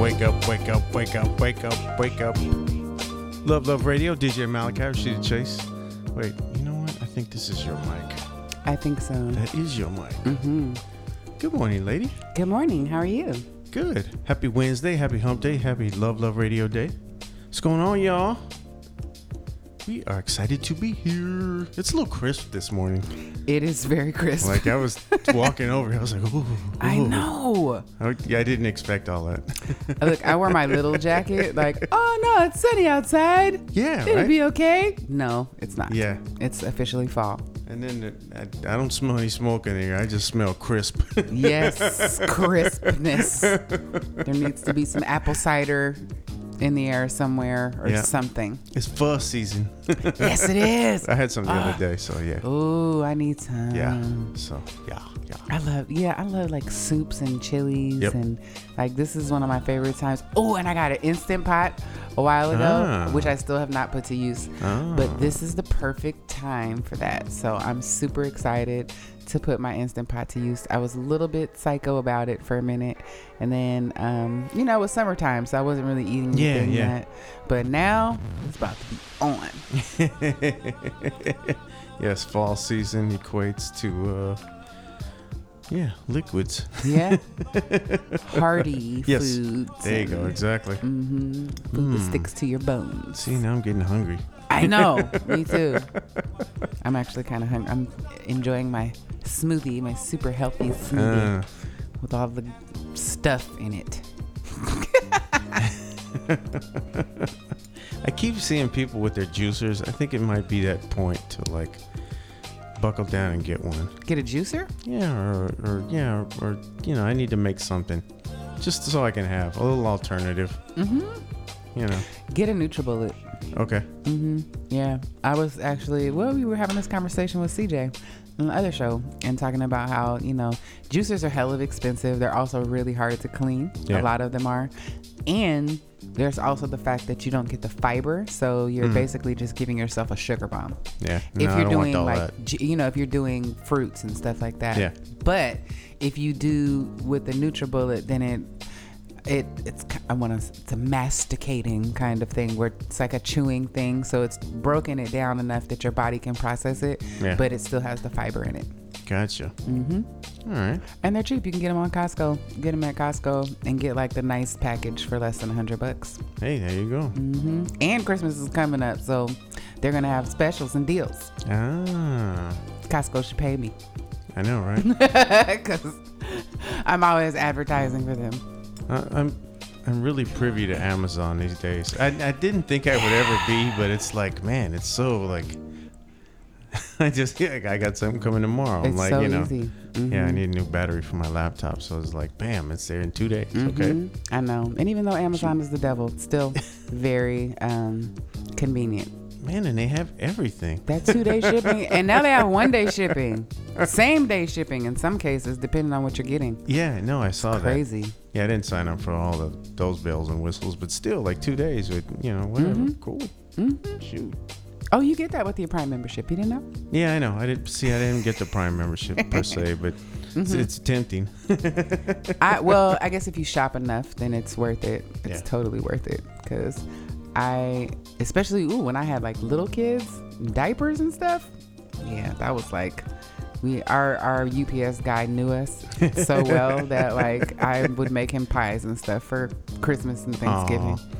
Wake up, wake up, wake up. Love Love Radio, DJ Malachi, Rashida Chase. Wait, you know what? I think this is your mic. I think so. That is your mic. Mm-hmm. Good morning, lady. Good morning. How are you? Good. Happy Wednesday, happy hump day, happy Love Love Radio day. What's going on, y'all? We are excited to be here. It's a little crisp this morning. It is very crisp. Like I was walking over, I was like, ooh. I know. I didn't expect all that. Look, I wore my little jacket like, oh no, it's sunny outside. Yeah, it'll be okay. No, it's not. Yeah. It's officially fall. And then I don't smell any smoke in here. I just smell crisp. Yes, crispness. There needs to be some apple cider in the air somewhere or something. It's fuzz season. Yes, it is. I had some the other day, so yeah. Ooh, I need some. Yeah. So yeah. I love like soups and chilies and like this is one of my favorite times. Oh, and I got an Instant Pot a while ago, which I still have not put to use. But this is the perfect time for that. So I'm super excited to put my Instant Pot to use. I was a little bit psycho about it for a minute, and then it was summertime, so I wasn't really eating anything yet. But now it's about to be on. Yes, fall season equates to liquids. Yeah, hearty foods. There you go, exactly. Mm-hmm. Food that sticks to your bones. See, now I'm getting hungry. I know, me too. I'm actually kind of hungry. I'm enjoying my smoothie, my super healthy smoothie with all the stuff in it. I keep seeing people with their juicers. I think it might be that point to like buckle down and get one. Get a juicer? Yeah, or I need to make something just so I can have a little alternative. Mm-hmm. You know, get a NutriBullet. Okay. Mm-hmm. Yeah, I was actually. Well, we were having this conversation with CJ on the other show and talking about how juicers are hella expensive. They're also really hard to clean. Yeah. A lot of them are, and there's also the fact that you don't get the fiber, so you're basically just giving yourself a sugar bomb. Yeah. No, if you're doing if you're doing fruits and stuff like that. Yeah. But if you do with the NutriBullet, then it's a masticating kind of thing where it's like a chewing thing, so it's broken it down enough that your body can process it, but it still has the fiber in it. Gotcha. Mm-hmm. All right. And they're cheap. You can get them on Costco. Get them at Costco and get like the nice package for less than $100. Hey, there you go. Mm-hmm. And Christmas is coming up, so they're going to have specials and deals. Ah. Costco should pay me. I know, right? Because I'm always advertising for them. I'm really privy to Amazon these days. I didn't think I would ever be, but it's like, man, it's so like... I got something coming tomorrow. I'm like, so you know, mm-hmm. yeah, I need a new battery for my laptop. So it's like, bam, it's there in 2 days. Mm-hmm. Okay, I know. And even though Amazon is the devil, it's still very convenient. Man, and they have everything. That 2 day shipping, and now they have 1 day shipping, same day shipping in some cases, depending on what you're getting. Yeah, no, I saw that. Crazy. Yeah, I didn't sign up for all of those bells and whistles, but still, like 2 days with whatever. Mm-hmm. Cool. Mm-hmm. Shoot. Oh, you get that with your Prime membership. You didn't know? Yeah, I know. I didn't get the Prime membership per se, but mm-hmm. it's tempting. I guess if you shop enough, then it's worth it. It's totally worth it, because especially when I had like little kids, diapers and stuff. Yeah, that was like our UPS guy knew us so well that like I would make him pies and stuff for Christmas and Thanksgiving. Aww.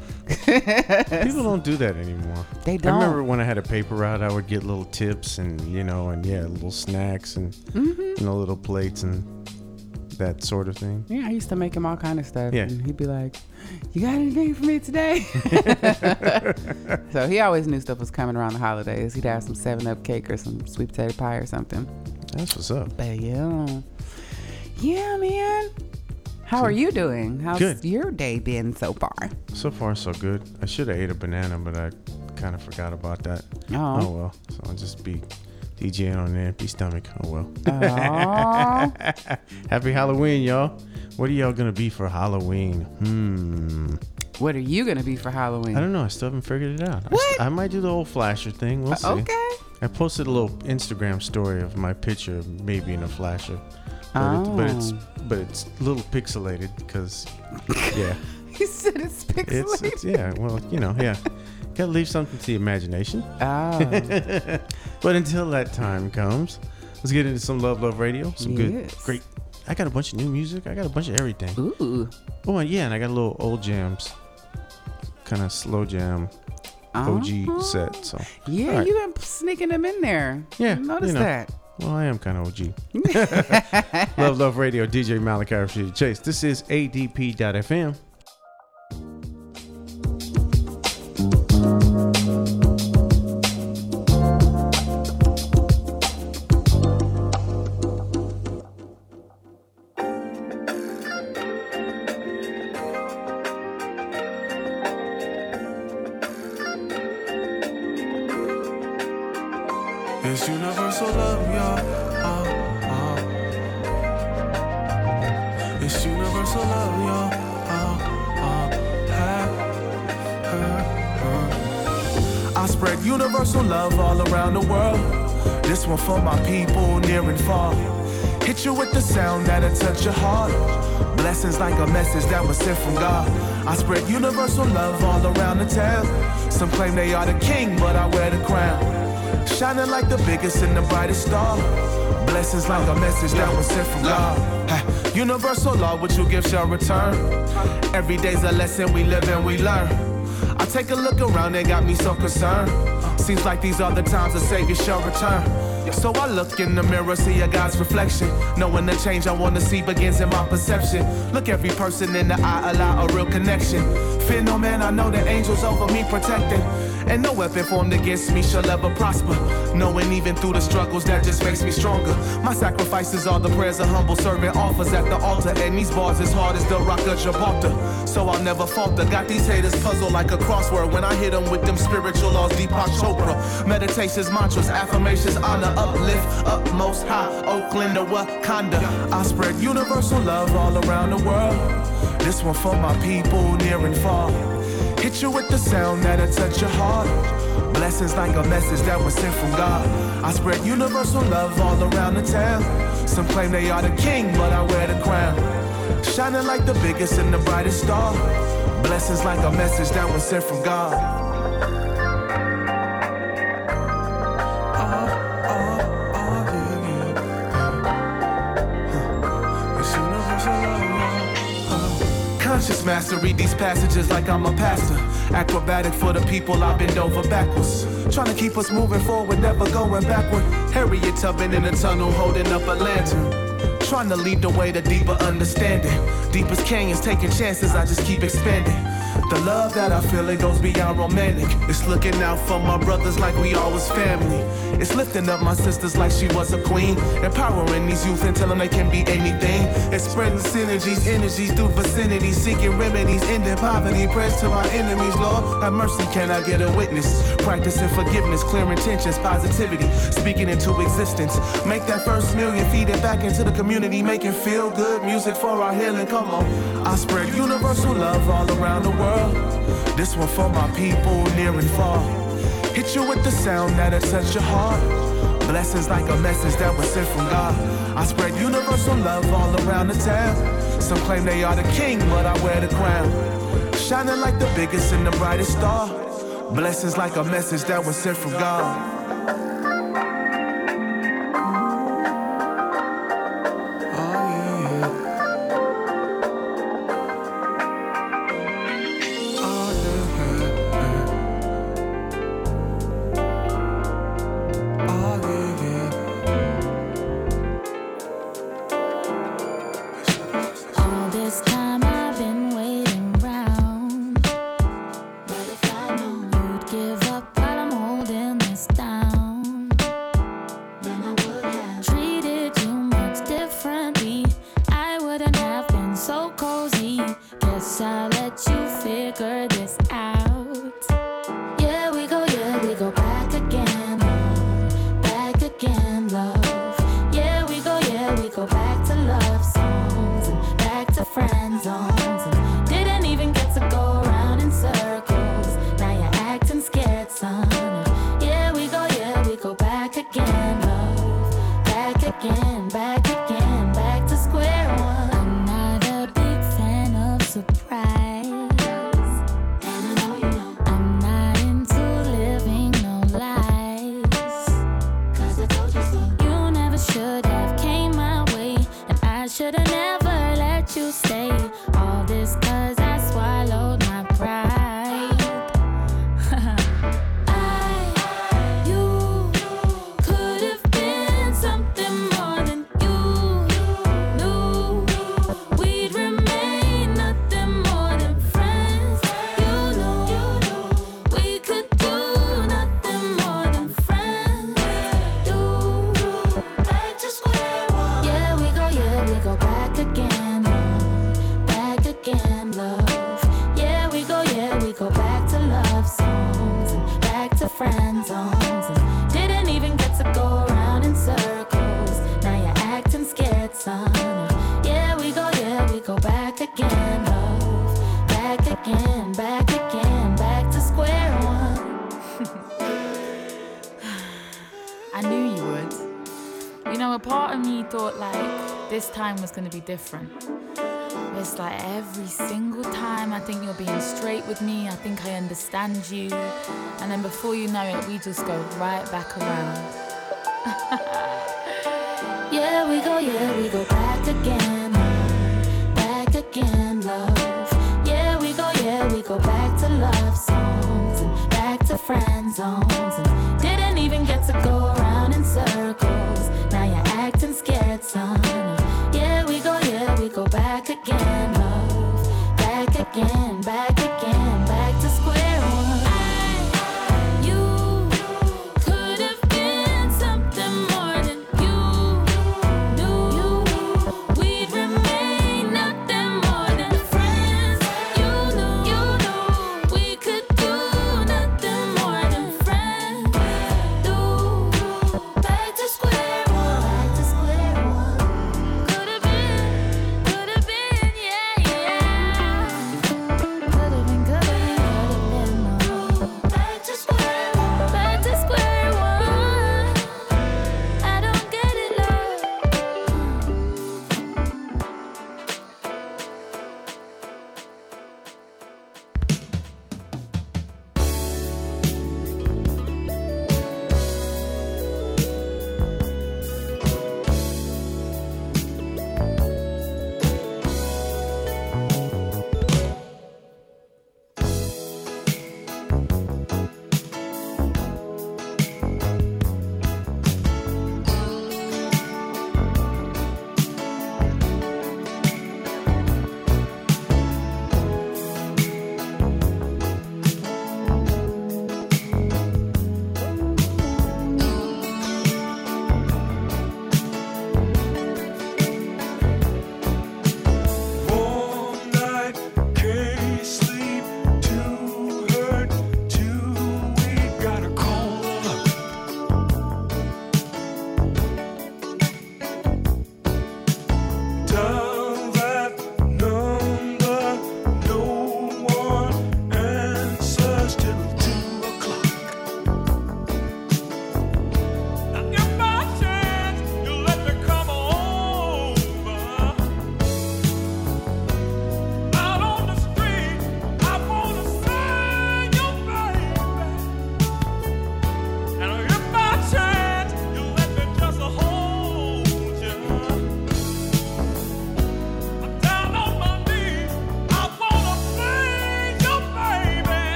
People don't do that anymore. They don't. I remember when I had a paper route, I would get little tips and little snacks and mm-hmm. and little plates and that sort of thing. Yeah, I used to make him all kind of stuff. Yeah, and he'd be like, "You got anything for me today?" So he always knew stuff was coming around the holidays. He'd have some 7-Up cake or some sweet potato pie or something. That's what's up. But yeah, man. How are you doing? How's your day been so far? So far, so good. I should have ate a banana, but I kind of forgot about that. Oh well. So I'll just be DJing on an empty stomach. Oh well. Happy Halloween, y'all. What are y'all going to be for Halloween? What are you going to be for Halloween? I don't know. I still haven't figured it out. What? I might do the old flasher thing. We'll see. Okay. I posted a little Instagram story of my picture, maybe in a flasher. But it's a little pixelated because, yeah. You said it's pixelated. It's, yeah, well, yeah. Gotta leave something to the imagination. Oh. But until that time comes, let's get into some Love Love Radio. Some good, great. I got a bunch of new music. I got a bunch of everything. Ooh. Oh, yeah, and I got a little old jams, kind of slow jam. OG set. So yeah, right. You've been sneaking them in there. Yeah, notice that. Well, I am kind of OG. Love Love Radio, DJ Malachi, Rashida Chase. This is ADP.FM. For my people near and far, hit you with the sound that'll touch your heart. Blessings like a message that was sent from God. I spread universal love all around the town. Some claim they are the king, but I wear the crown. Shining like the biggest and the brightest star. Blessings like a message that was sent from God. Universal law, what you give shall return. Every day's a lesson we live and we learn. I take a look around, they got me so concerned. Seems like these are the times the Savior shall return. So I look in the mirror, see a God's reflection. Knowing the change I want to see begins in my perception. Look every person in the eye, allow a real connection. Fear no man, I know the angels over me protecting. And no weapon formed against me shall ever prosper. Knowing even through the struggles that just makes me stronger. My sacrifices are the prayers a humble servant offers at the altar. And these bars as hard as the Rock of Gibraltar. So I'll never falter. Got these haters puzzled like a crossword. When I hit them with them spiritual laws, Deepak Chopra. Meditations, mantras, affirmations, honor, uplift, upmost high, Oakland to Wakanda. I spread universal love all around the world. This one for my people near and far. Hit you with the sound that'll touch your heart. Blessings like a message that was sent from God. I spread universal love all around the town. Some claim they are the king, but I wear the crown. Shining like the biggest and the brightest star. Blessings like a message that was sent from God. conscious mastery. These passages like I'm a pastor. Acrobatic for the people, I bend over backwards. Trying to keep us moving forward, never going backward. Harriet Tubman in a tunnel holding up a lantern. Trying to lead the way to deeper understanding. Deepest canyons, taking chances, I just keep expanding. The love that I feel, it goes beyond romantic. It's looking out for my brothers like we all was family. It's lifting up my sisters like she was a queen. Empowering these youth and telling them they can be anything. It's spreading synergies, energies through vicinity. Seeking remedies, ending poverty. Prayers to my enemies, Lord. Have mercy, can I get a witness? Practicing forgiveness, clear intentions, positivity. Speaking into existence. Make that first million, feed it back into the community. Making feel good music for our healing, come on. I spread universal love all around the world. This one for my people near and far. Hit you with the sound that'll touch your heart. Blessings like a message that was sent from God. I spread universal love all around the town. Some claim they are the king, but I wear the crown. Shining like the biggest and the brightest star. Blessings like a message that was sent from God. Gonna be different. It's like every single time I think you're being straight with me, I think I understand you, and then before you know it, we just go right back around. Yeah, we go back again, back again, love. Yeah, we go back to love songs and back to friend zones, and didn't even get to go around in circles. Now you're acting scared, son. Back again, love. Back again, back again, back to square one. You could have been something more than you knew. We'd remain nothing more than friends. You knew we could do nothing more than friends. Do back to square one. Back to square one. Could have been. Yeah, yeah.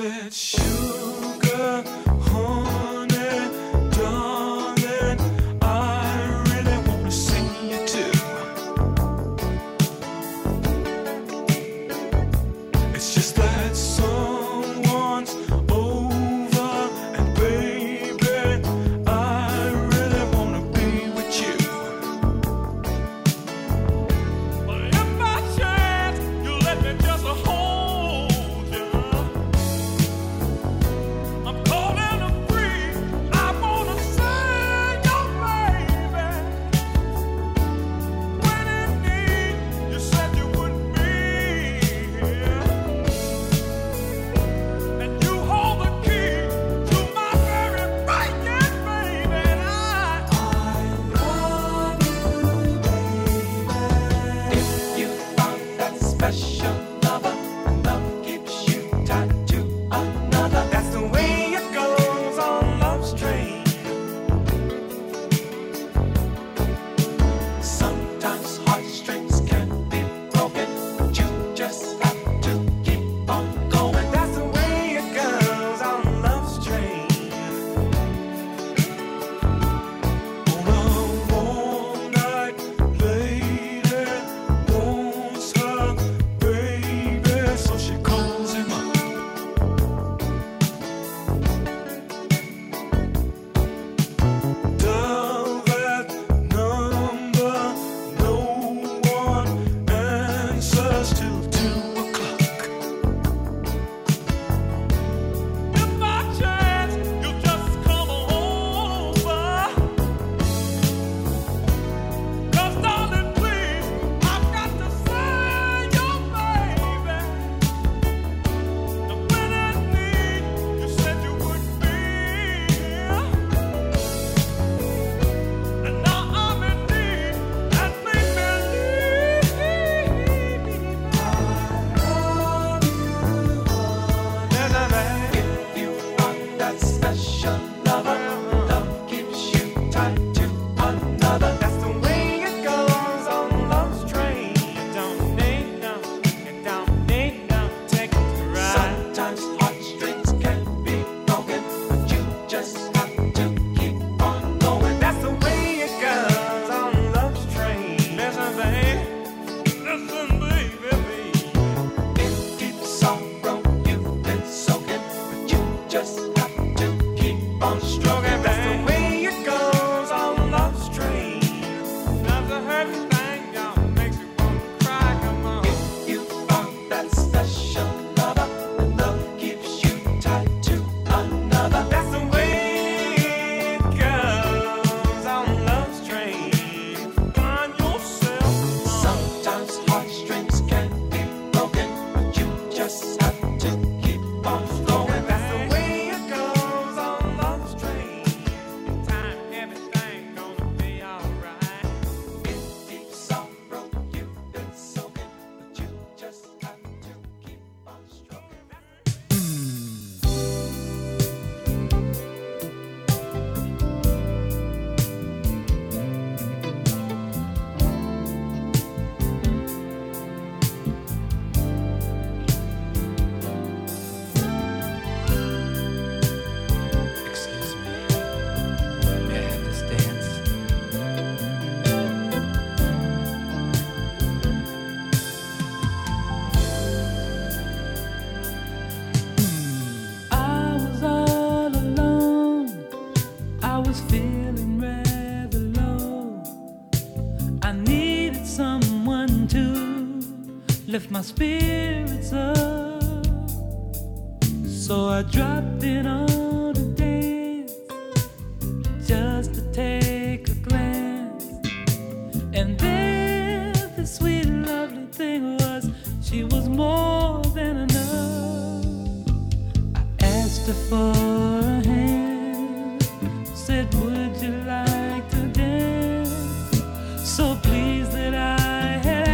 said, sugar, honey, darling, I really want to see you too. It's just that someone's over, and baby, I really want to be with you. But if by chance you let me just hold. My spirits up, so I dropped in on a dance just to take a glance. And there, the sweet, lovely thing was, she was more than enough. I asked her for a hand, said, would you like to dance? So pleased that I had.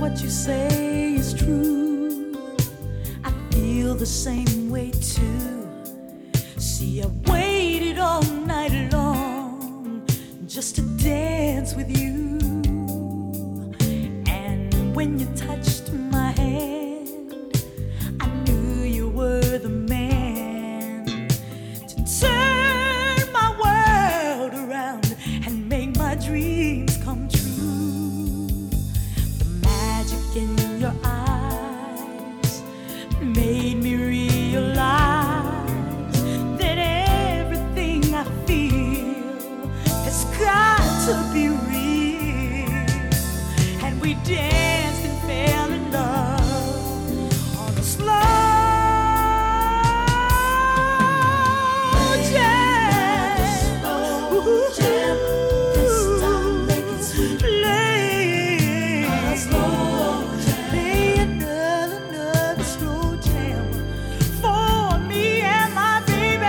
what you say is true. I feel the same way too. See, I waited all night long just to dance with you. And when you touched my hand, I knew you were the man to turn my world around and make my dreams come true. The magic in your eyes made me realize got to be real. And we danced and fell in love on the slow jam. Slow jam. This time make it sweet. Play a slow jam. Play another slow jam for me and my baby.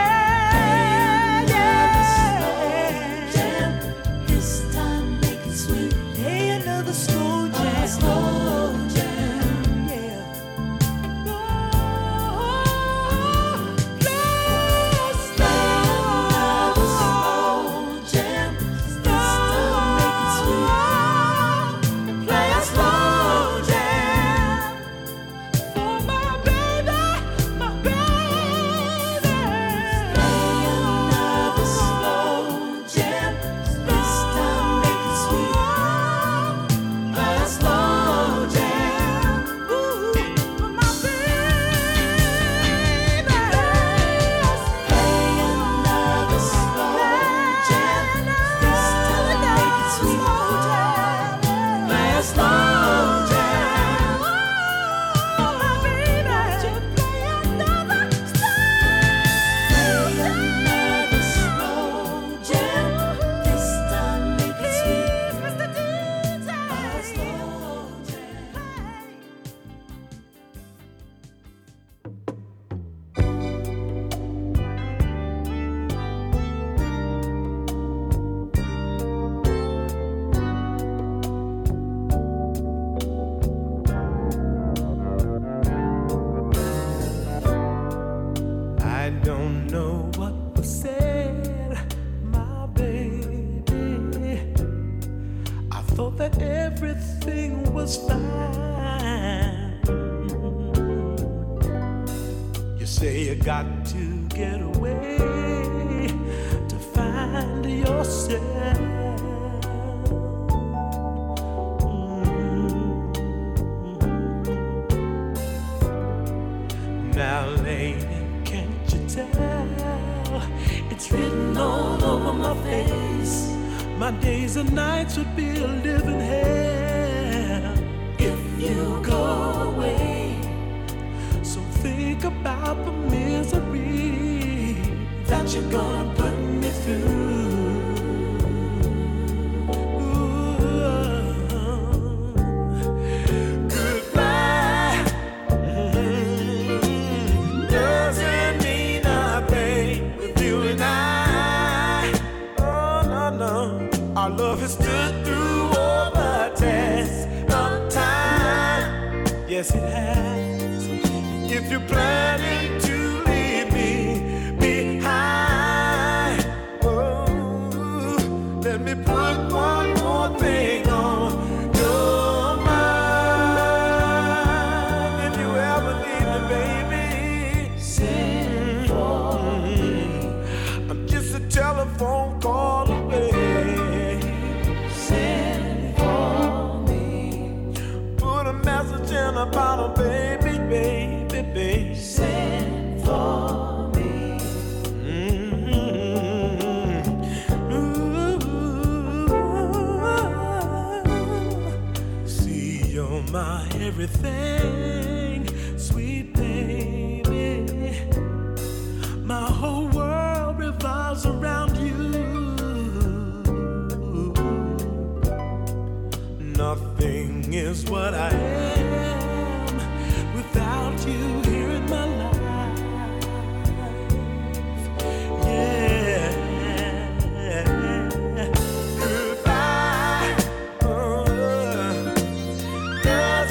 Does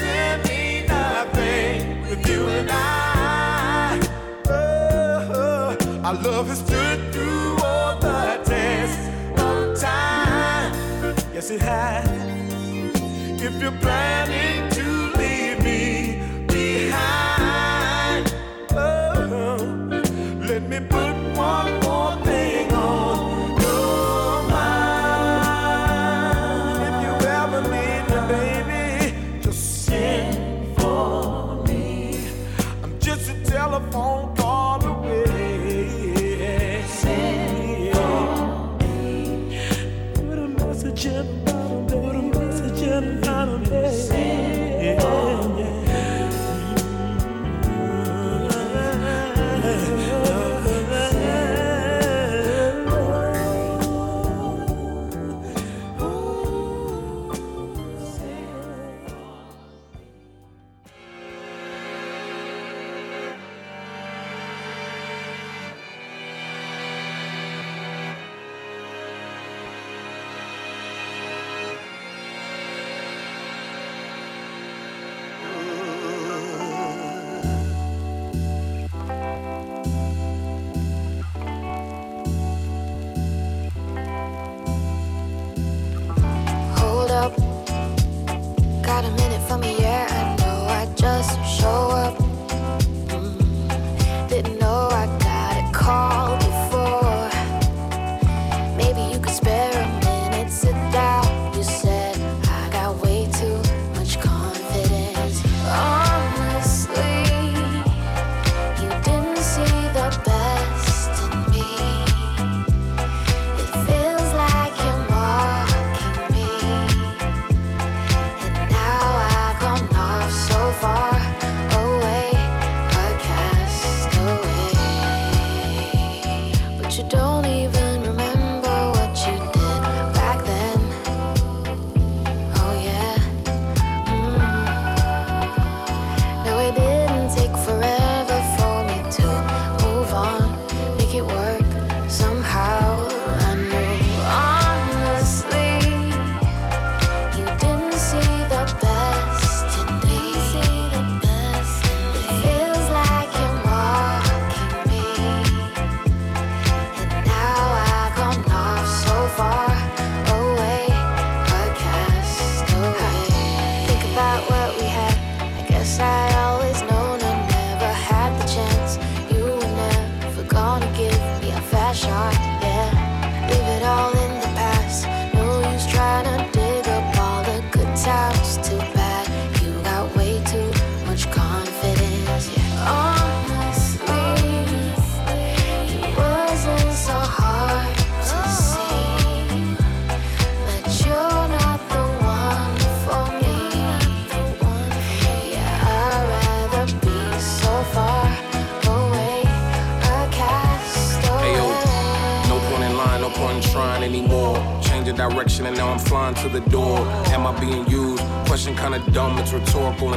Our love has stood through all the tests of time. Yes, it has. If you're planning to leave me behind, oh, let me put one more thing on your mind. If you ever need me, baby, just send for me. I'm just a telephone call away.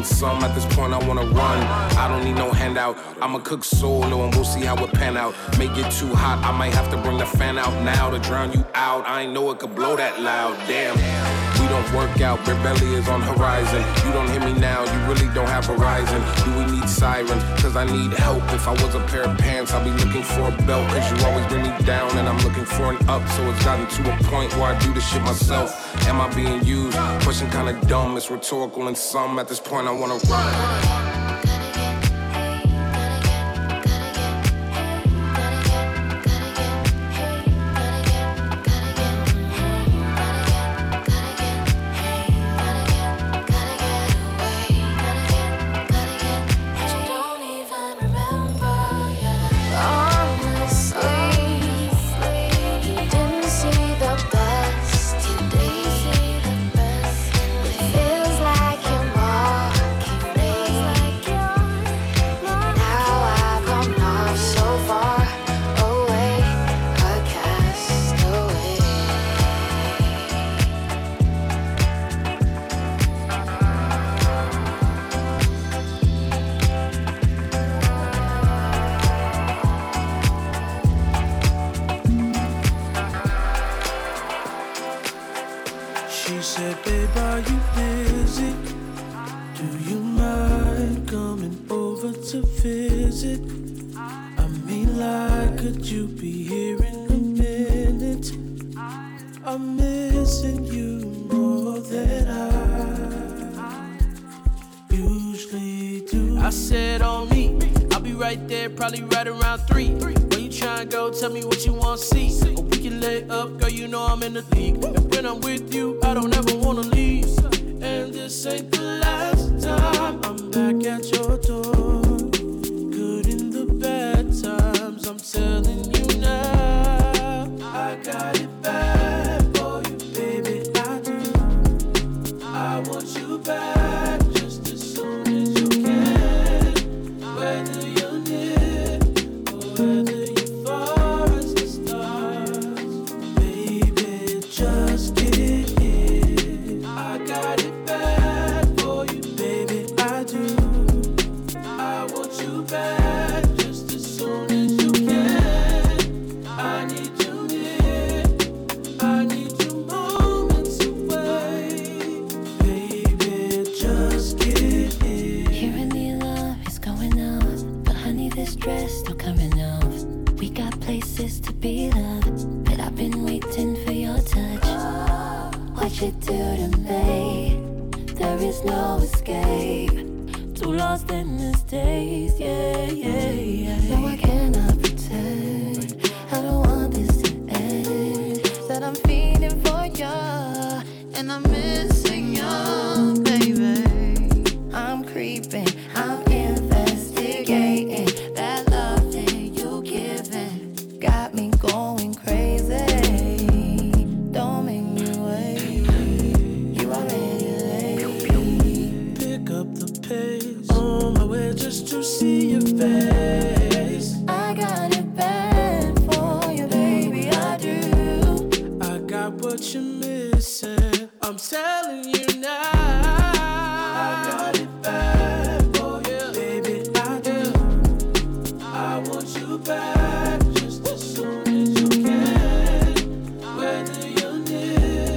Some at this point I wanna run. I don't need no handout. I'ma cook solo and we'll see how it pan out. Make it too hot, I might have to bring the fan out now to drown you out. I ain't know it could blow that loud. Damn. We don't work out, rebellion is on horizon. You don't hear me now, you really don't have horizon. Do we need sirens? Cause I need help. If I was a pair of pants, I'd be looking for a belt. Cause you always bring me down and I'm looking for an up. So it's gotten to a point where I do this shit myself. Am I being used? Question kinda dumb, it's rhetorical and some. At this point I wanna run. Like I said on me. I'll be right there, probably right around 3. When you try and go, tell me what you want to see. Or we can lay up, girl, you know I'm in the league. And when I'm with you, I don't ever want to leave. And this ain't the last time I'm back at your door. Good in the bad times, I'm telling you now. I got it back for you, baby, I do. I want you back just as soon as you can. Whether you're near or whether you're far as the stars, baby, just get it. I got it. You do to me, there is no escape. Too lost in this daze, yeah, yeah, yeah. No, I cannot pretend. I don't want this to end. Said I'm feeding for ya, and I'm missing ya, baby. I'm creeping, I'm investigating that love that you giving. Got me going crazy. Just to see your face. I got it bad for you, baby, I do. I got what you're missing, I'm telling you now. I got it bad for you, yeah, baby, I do. I want you back just as soon as you can. Whether you're near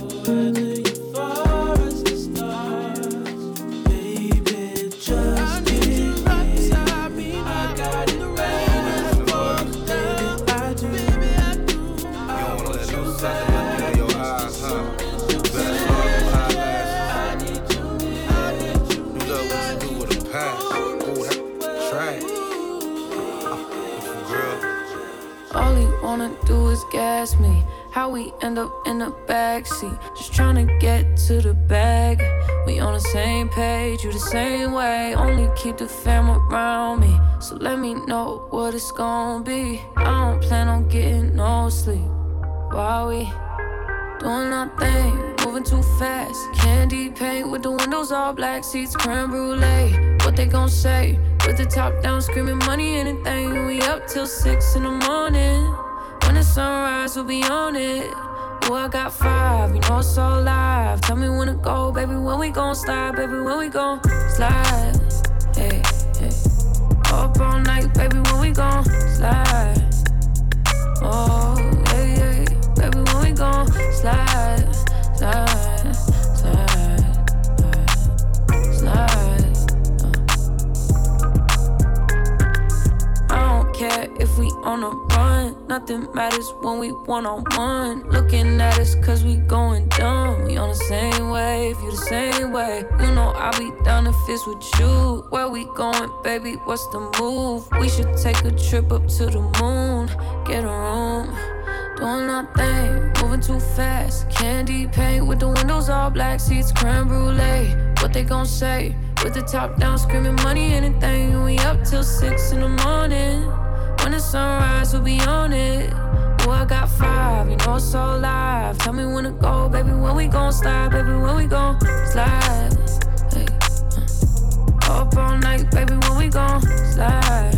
or whether you're far as the stars, baby, just do is gas me. How we end up in the backseat, just tryna get to the bag. We on the same page, you the same way. Only keep the fam around me, so let me know what it's gon' be. I don't plan on getting no sleep while we doing our thing, moving too fast. Candy paint with the windows all black, seats creme brulee. What they gon' say? With the top down, screaming money, anything. We up till 6 in the morning. When the sunrise, we'll be on it. Ooh, I got 5, you know it's all live. Tell me when to go, baby, when we gon' slide. Baby, when we gon' slide, hey, hey. Up all night, baby, when we gon' slide. Oh, hey, hey. Baby, when we gon' slide, slide, slide, slide, slide. I don't care if we on a run. Nothing matters when we one-on-one. Looking at us cause we going dumb. We on the same wave, you the same way. You know I'll be down if it's with you. Where we going, baby, what's the move? We should take a trip up to the moon. Get a room, doing our thing, moving too fast. Candy paint with the windows all black, seats creme brulee. What they gon' say? With the top down, screaming money, anything. We up till 6 in the morning. When the sunrise, we'll be on it. Ooh, I got 5, you know it's all live. Tell me when to go, baby, when we gon' slide. Baby, when we gon' slide, hey. Up all night, baby, when we gon' slide,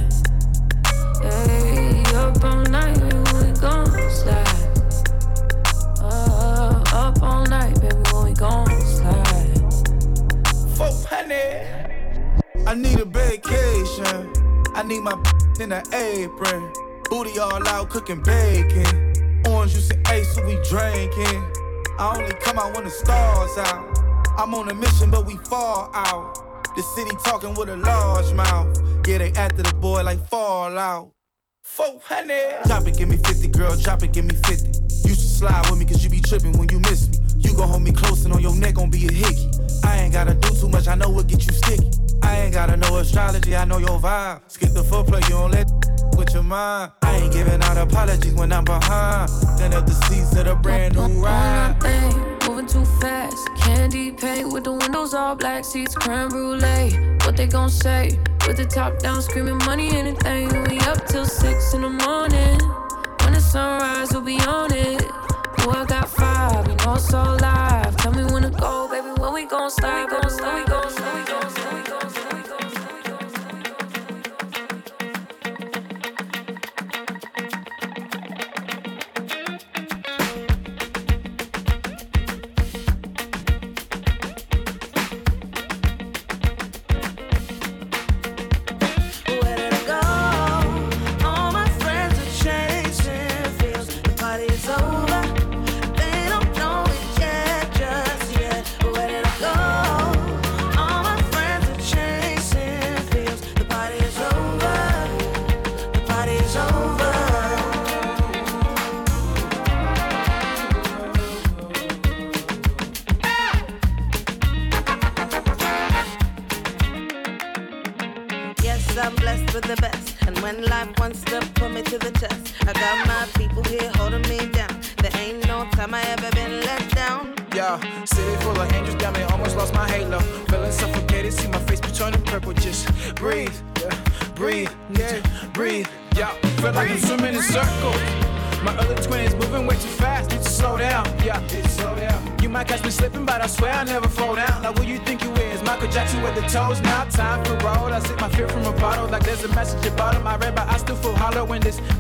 hey. Up all night, baby, when we gon' slide, up all night, baby, when we gon' slide. 400. I need a vacation. I need my in an apron. Booty all out cooking bacon. Orange juice and ace, so we drinking. I only come out when the stars out. I'm on a mission, but we fall out. The city talking with a large mouth. Yeah, they after the boy like Fallout. 400. Drop it, give me 50, girl. Drop it, give me 50. You should slide with me, cause you be tripping when you miss me. You gon' hold me close and on your neck gon' be a hickey. I ain't gotta do too much, I know what get you sticky. I ain't gotta know us, yeah, I know your vibe. Skip the foreplay, you don't let with your mind. I ain't giving out apologies when I'm behind. Then up the seats of the brand new ride. Moving too fast, candy paint with the windows all black, seats creme brulee. What they gon' say? With the top down, screaming money, anything. We up till 6 a.m. When the sunrise, we'll be on it. Oh, I got five, you know it's all live. Tell me when to go, baby, when we gon' slide, gon' slide, gon' slide, gon' slide, gon' slide.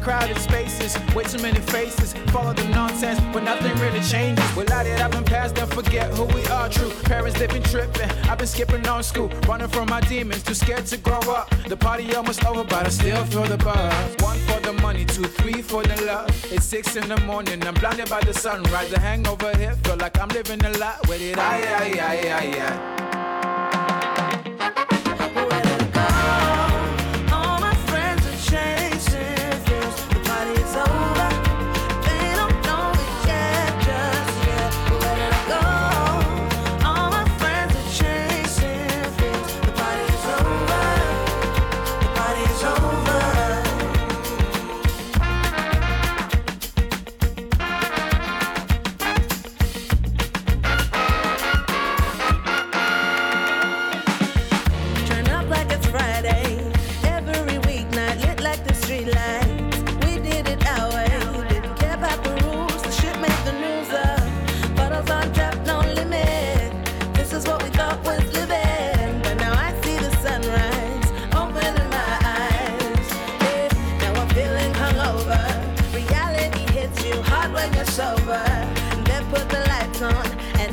Crowded spaces, way too many faces. Follow the nonsense, but nothing really changes. Without it, I've been past and forget who we are. True parents, they've been tripping. I've been skipping on school, running from my demons, too scared to grow up. The party almost over, but I still feel the buzz. 1 for the money, 2, 3 for the love. It's 6 a.m. I'm blinded by the sunrise. The hangover here, feel like I'm living a lot with it. Aye, aye, aye, aye, aye.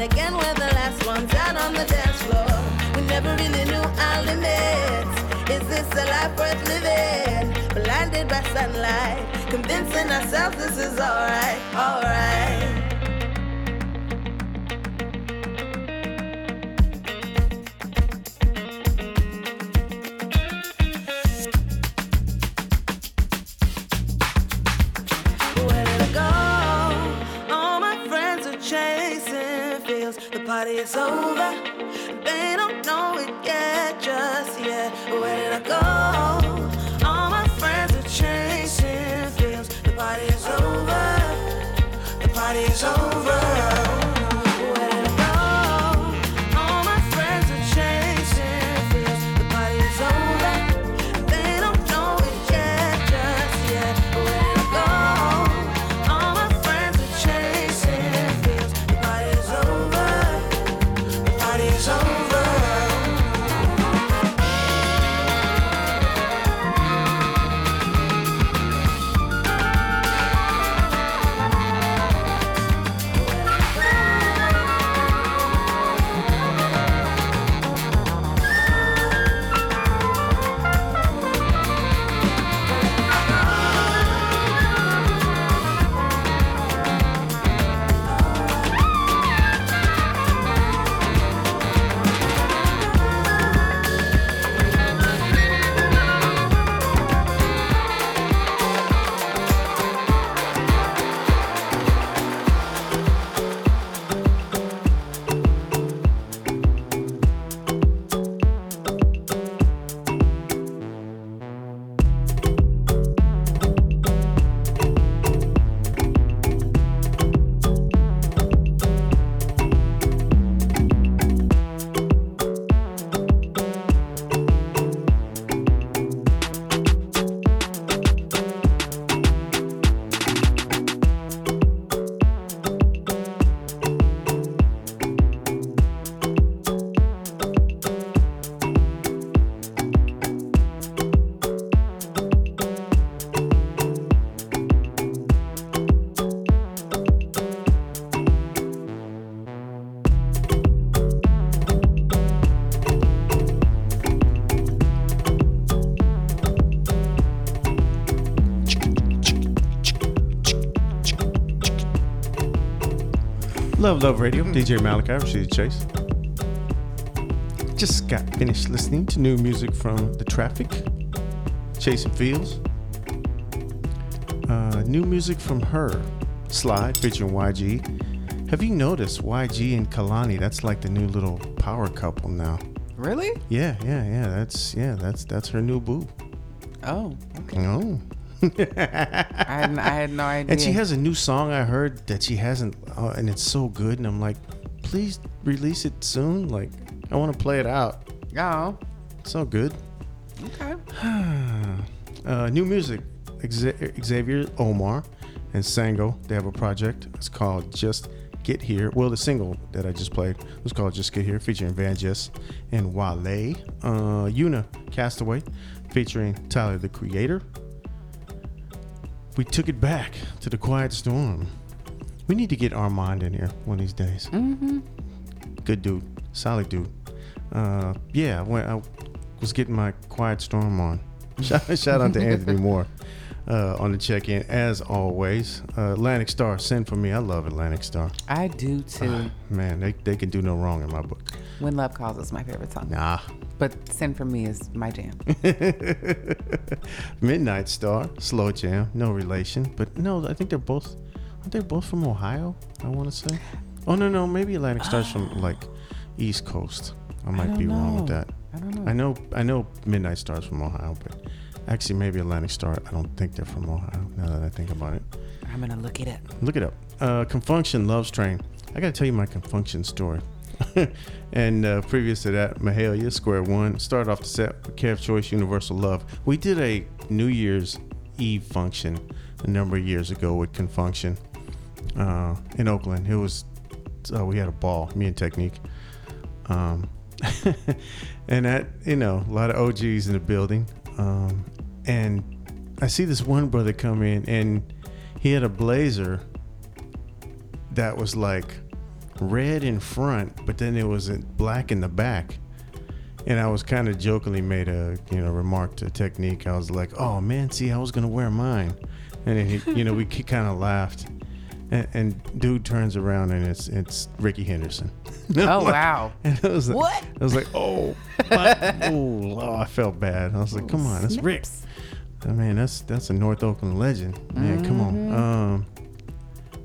Again, we're the last ones out on the dance floor. We never really knew our limits. Is this a life worth living? Blinded by sunlight, convincing ourselves this is alright, alright. It's over, they don't know it yet, just yet. Where did I go? All my friends are chasing feels. The party is over, the party is over. Love Love Radio, DJ Malachi, Rashida Chase. Just got finished listening to new music from The Traffic, Chasing Fields. New music from her, Slide, featuring YG. Have you noticed YG and Kalani? That's like the new little power couple now. Really? Yeah. That's her new boo. Oh, okay. Oh. I had no idea. And she has a new song I heard that she hasn't, and it's so good. And I'm like, please release it soon. Like, I want to play it out. Oh, so good. Okay. New music. Xavier Omar and Sango. They have a project. It's called Just Get Here. Well, the single that I just played was called Just Get Here, featuring Van Jess and Wale. Una Castaway, featuring Tyler the Creator. We took it back to the Quiet Storm. We need to get Armand in here one of these days. Mm-hmm. Good dude. Solid dude. I was getting my Quiet Storm on. Shout out to Anthony Moore on the check-in, as always. Atlantic Starr, Send For Me. I love Atlantic Starr. I do, too. Man, they can do no wrong in my book. When Love Calls is my favorite song. Nah. But Send For Me is my jam. Midnight Star, Slow Jam, no relation. But no, I think aren't they both from Ohio, I want to say? Oh, no, maybe Atlantic Star's from, like, East Coast. I might be wrong with that. I don't know. I know Midnight Star's from Ohio, but actually maybe Atlantic Star, I don't think they're from Ohio, now that I think about it. I'm going to look it up. Confunction, Love Train. I got to tell you my Confunction story. And previous to that, Mahalia, Square One, started off the set with Kev Choice, Universal Love. We did a New Year's Eve function a number of years ago with Confunction in Oakland. It was, we had a ball, me and Technique. And that, a lot of OGs in the building. And I see this one brother come in, and he had a blazer that was like red in front, but then it was black in the back. And I was kind of jokingly made a remark to Technique. I was like, oh man, see, I was gonna wear mine. And then he, we kind of laughed, and dude turns around and it's Rickey Henderson. Oh wow. And I was like, what? I was like, I felt bad. I was like, come on, that's Rick. I mean, that's a North Oakland legend, man. Mm-hmm. Come on.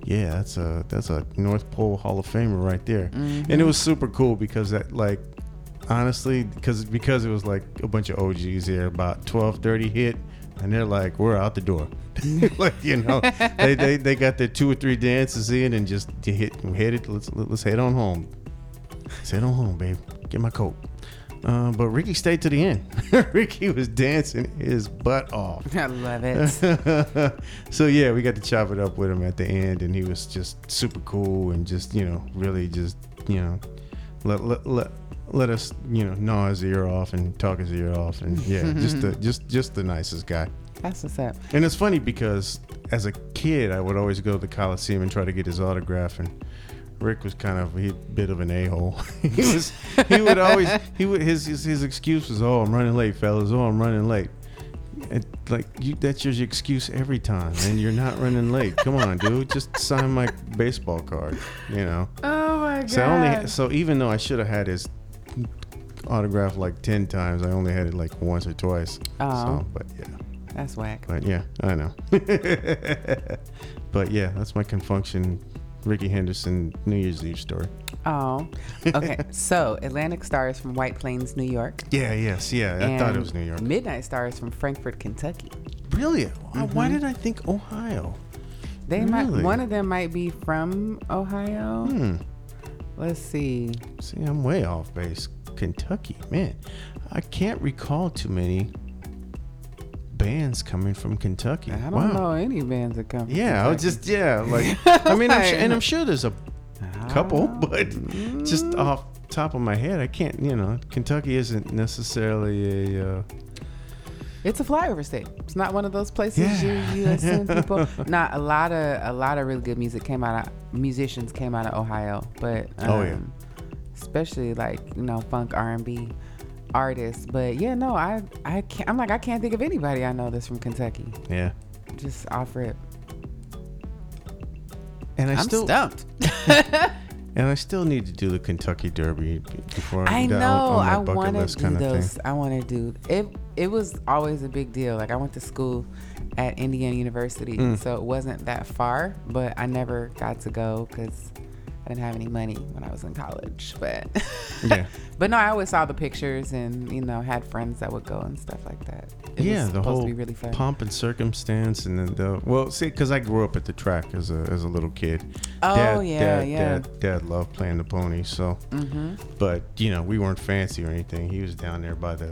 Yeah, that's a North Pole Hall of Famer right there. Mm-hmm. And it was super cool because that, like, honestly, because it was like a bunch of OGs there, about 12:30 hit, and they're like, we're out the door. Like, they got their 2 or 3 dances in and just headed. Let's head on home. Let's head on home, babe. Get my coat. But Rickey stayed to the end. Rickey was dancing his butt off. I love it. So yeah, we got to chop it up with him at the end, and he was just super cool and just really just let us gnaw his ear off and talk his ear off, and yeah, just the nicest guy. That's what's up. And it's funny because as a kid, I would always go to the Coliseum and try to get his autograph, and Rick was kind of a bit of an a-hole. His excuse was, oh, I'm running late, fellas. Oh, I'm running late. And like, that's your excuse every time, and you're not running late. Come on, dude, just sign my baseball card. Oh my God. So even though I should have had his autograph like 10 times, I only had it like once or twice. Oh. So, but yeah. That's whack. But yeah, I know. But yeah, that's my Confunction, Rickey Henderson, New Year's Eve story. Oh, okay. So Atlantic Star is from White Plains, New York. Yeah. I thought it was New York. Midnight Star is from Frankfort, Kentucky. Brilliant. Mm-hmm. Why did I think Ohio? They really? Might. One of them might be from Ohio. Let's see. See, I'm way off base. Kentucky, man. I can't recall too many bands coming from Kentucky. I don't know any bands that come from Kentucky. I was just I mean, I'm sure there's a couple, but just off top of my head, I can't. Kentucky isn't necessarily a. It's a flyover state. It's not one of those places you assume people. Not a lot of really good music musicians came out of Ohio, but especially like funk, R&B. Artists, but I can't think of anybody I know that's from Kentucky. Yeah, just off rip. And I'm still stumped. And I still need to do the Kentucky Derby before I know. On my bucket list kind of thing. I want to do it. It was always a big deal. Like I went to school at Indiana University, so it wasn't that far, but I never got to go because I didn't have any money when I was in college. But yeah. But no, I always saw the pictures and, you know, had friends that would go and stuff like that. It was the whole to be really fun. Pomp and circumstance, and then because I grew up at the track as a little kid. Dad loved playing the pony, so. Mm-hmm. But you know, we weren't fancy or anything. He was down there by the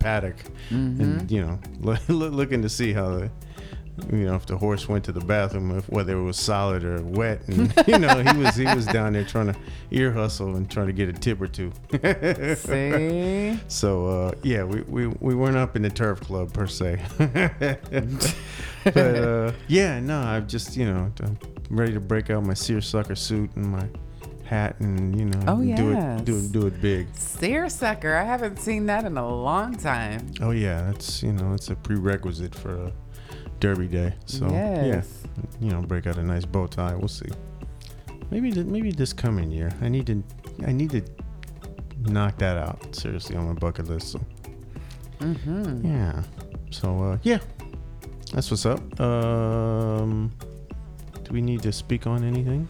paddock, mm-hmm. and you know, looking to see how the. You know, if the horse went to the bathroom, whether it was solid or wet, and you know, he was down there trying to ear hustle and trying to get a tip or two. See? So we weren't up in the turf club per se. But I'm just, you know, ready to break out my seersucker suit and my hat and, you know, do it big. Seersucker, I haven't seen that in a long time. Oh yeah, that's, you know, it's a prerequisite for Derby day, so yes. Yeah, you know, break out a nice bow tie. We'll see. Maybe this coming year. I need to knock that out seriously on my bucket list. So. Mm-hmm. Yeah. So that's what's up. Do we need to speak on anything?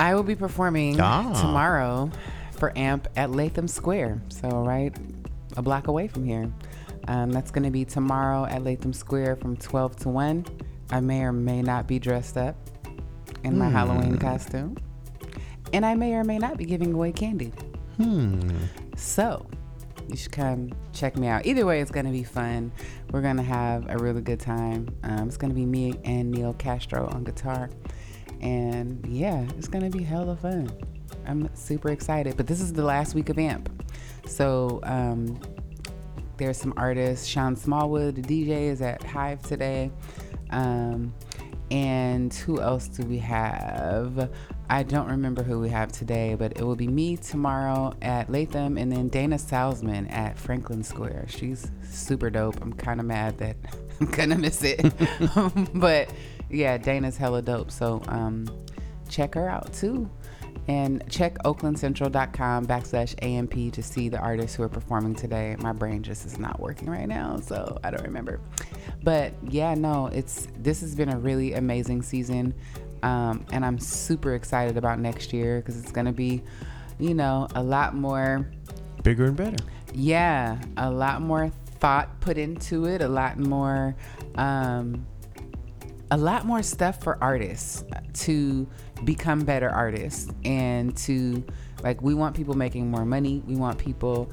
I will be performing tomorrow for AMP at Latham Square. So right a block away from here. That's going to be tomorrow at Latham Square from 12 to 1. I may or may not be dressed up in my Halloween costume. And I may or may not be giving away candy. So you should come check me out. Either way, it's going to be fun. We're going to have a really good time. It's going to be me and Neil Castro on guitar. And yeah, it's going to be hella fun. I'm super excited. But this is the last week of AMP. So... there's some artists. Sean Smallwood, the DJ, is at Hive today. And who else do we have? I don't remember who we have today, but it will be me tomorrow at Latham, and then Dana Salzman at Franklin Square. She's super dope. I'm kind of mad that I'm going to miss it. But yeah, Dana's hella dope. So check her out too. And check oaklandcentral.com/AMP to see the artists who are performing today. My brain just is not working right now, so I don't remember. But yeah, no, this has been a really amazing season. And I'm super excited about next year because it's going to be, you know, a lot more. Bigger and better. Yeah, a lot more thought put into it, a lot more stuff for artists to become better artists, and to, like, we want people making more money, we want people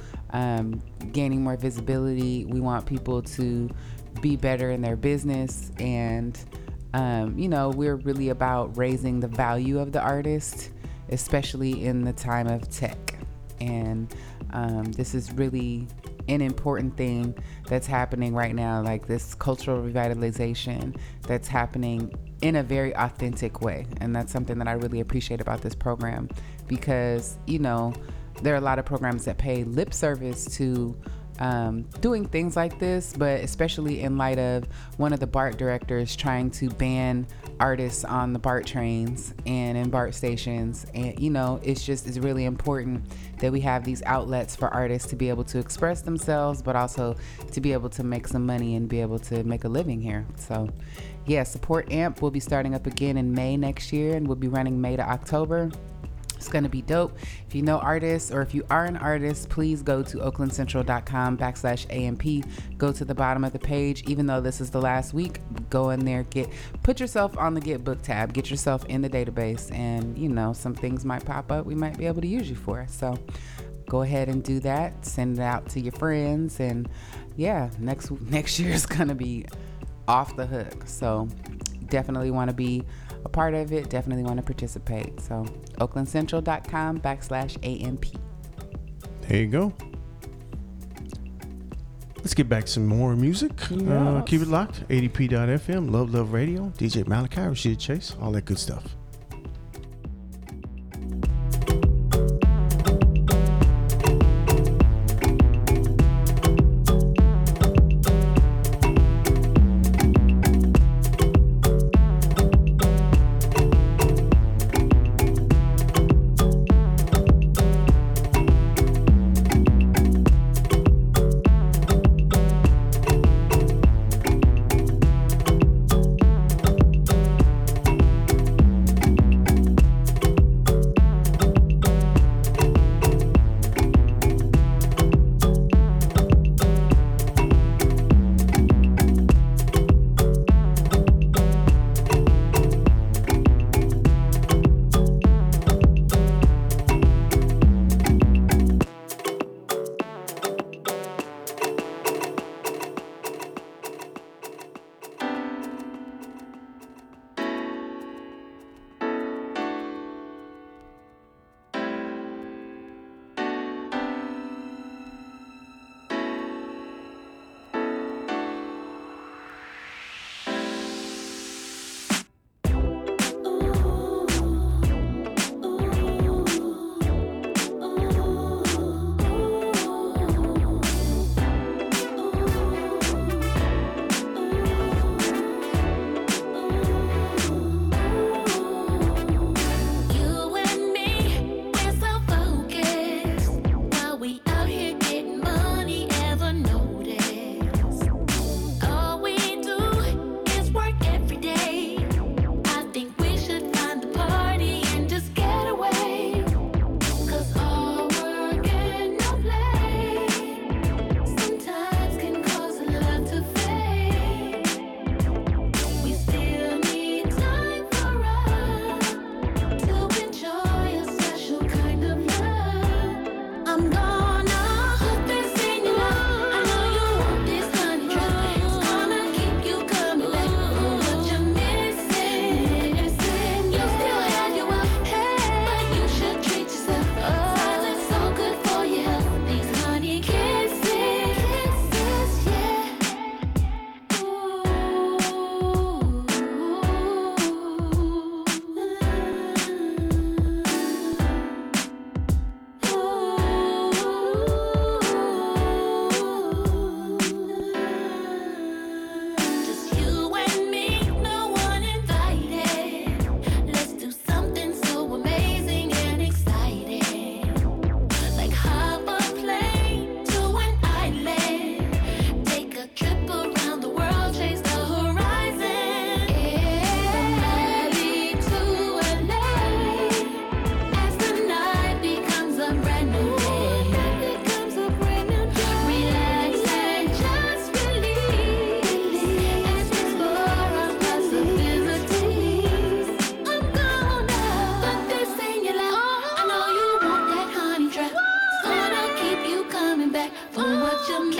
gaining more visibility, we want people to be better in their business, and you know, we're really about raising the value of the artist, especially in the time of tech. And this is really an important thing that's happening right now, like this cultural revitalization that's happening in a very authentic way. And that's something that I really appreciate about this program, because, you know, there are a lot of programs that pay lip service to doing things like this, but especially in light of one of the BART directors trying to ban artists on the BART trains and in BART stations. And, you know, it's really important that we have these outlets for artists to be able to express themselves, but also to be able to make some money and be able to make a living here. So yeah, support AMP. We'll be starting up again in May next year, and we'll be running May to October. It's going to be dope. If you know artists, or if you are an artist, please go to oaklandcentral.com/AMP. Go to the bottom of the page. Even though this is the last week, go in there, put yourself on the Get Book tab, get yourself in the database, and, you know, some things might pop up we might be able to use you for. So go ahead and do that. Send it out to your friends. And yeah, next year is going to be off the hook. So definitely want to be a part of it, definitely want to participate. So oaklandcentral.com/AMP. There you go. Let's get back to some more music. Yes. Keep it locked. ADP.FM, Love Love Radio, DJ Malachi, Rashida Chase, all that good stuff. Can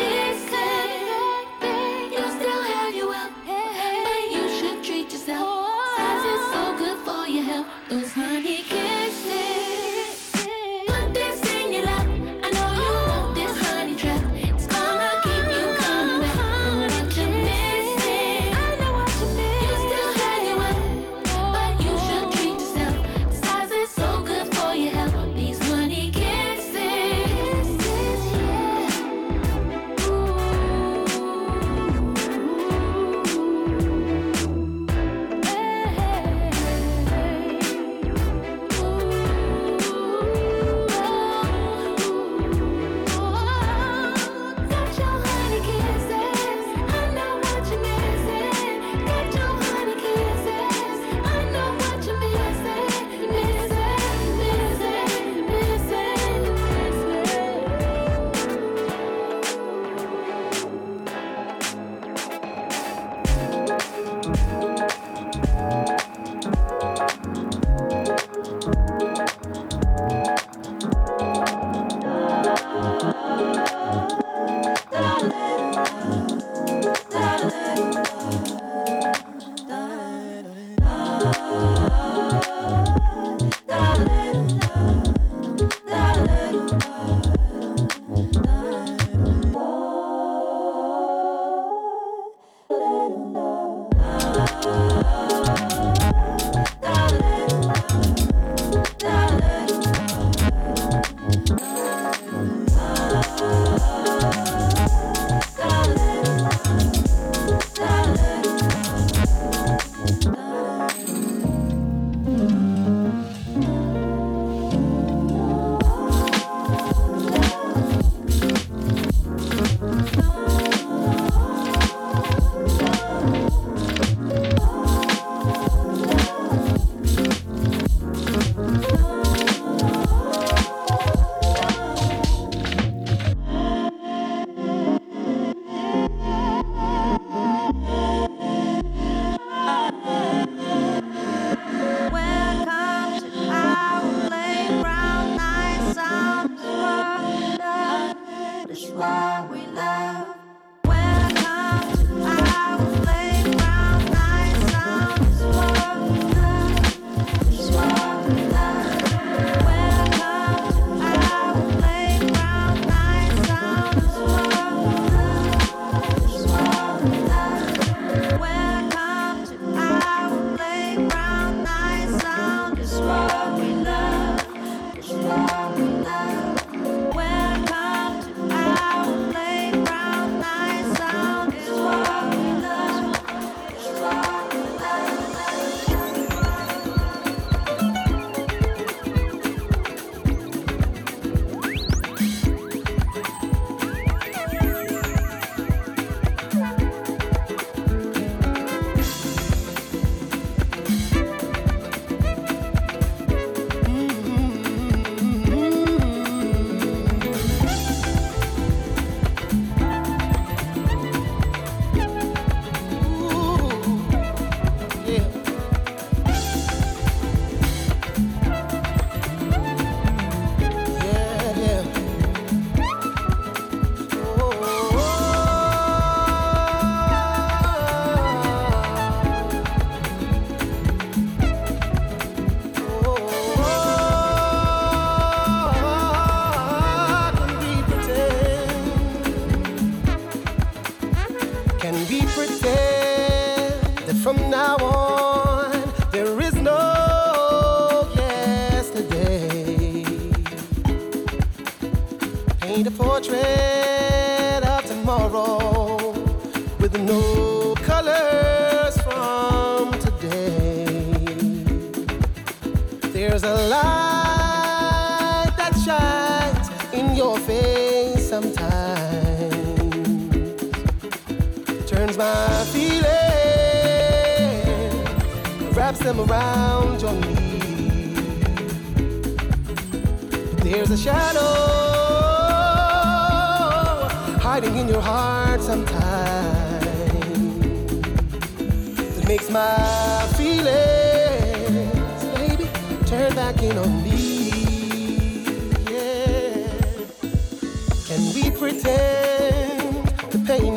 we pretend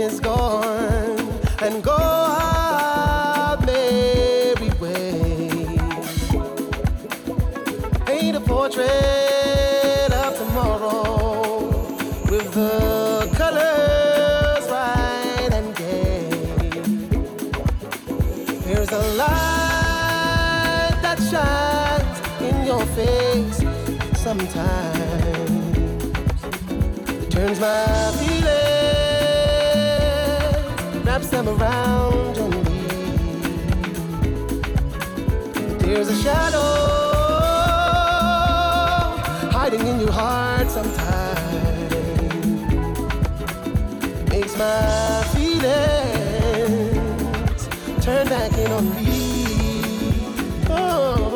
is gone, and go our merry way. Paint a portrait of tomorrow with the colors bright and gay. Here's a light that shines in your face sometimes. It turns my feelings, wraps them around and leaves. There's a shadow hiding in your heart sometimes. Makes my feelings turn back in on me. Oh.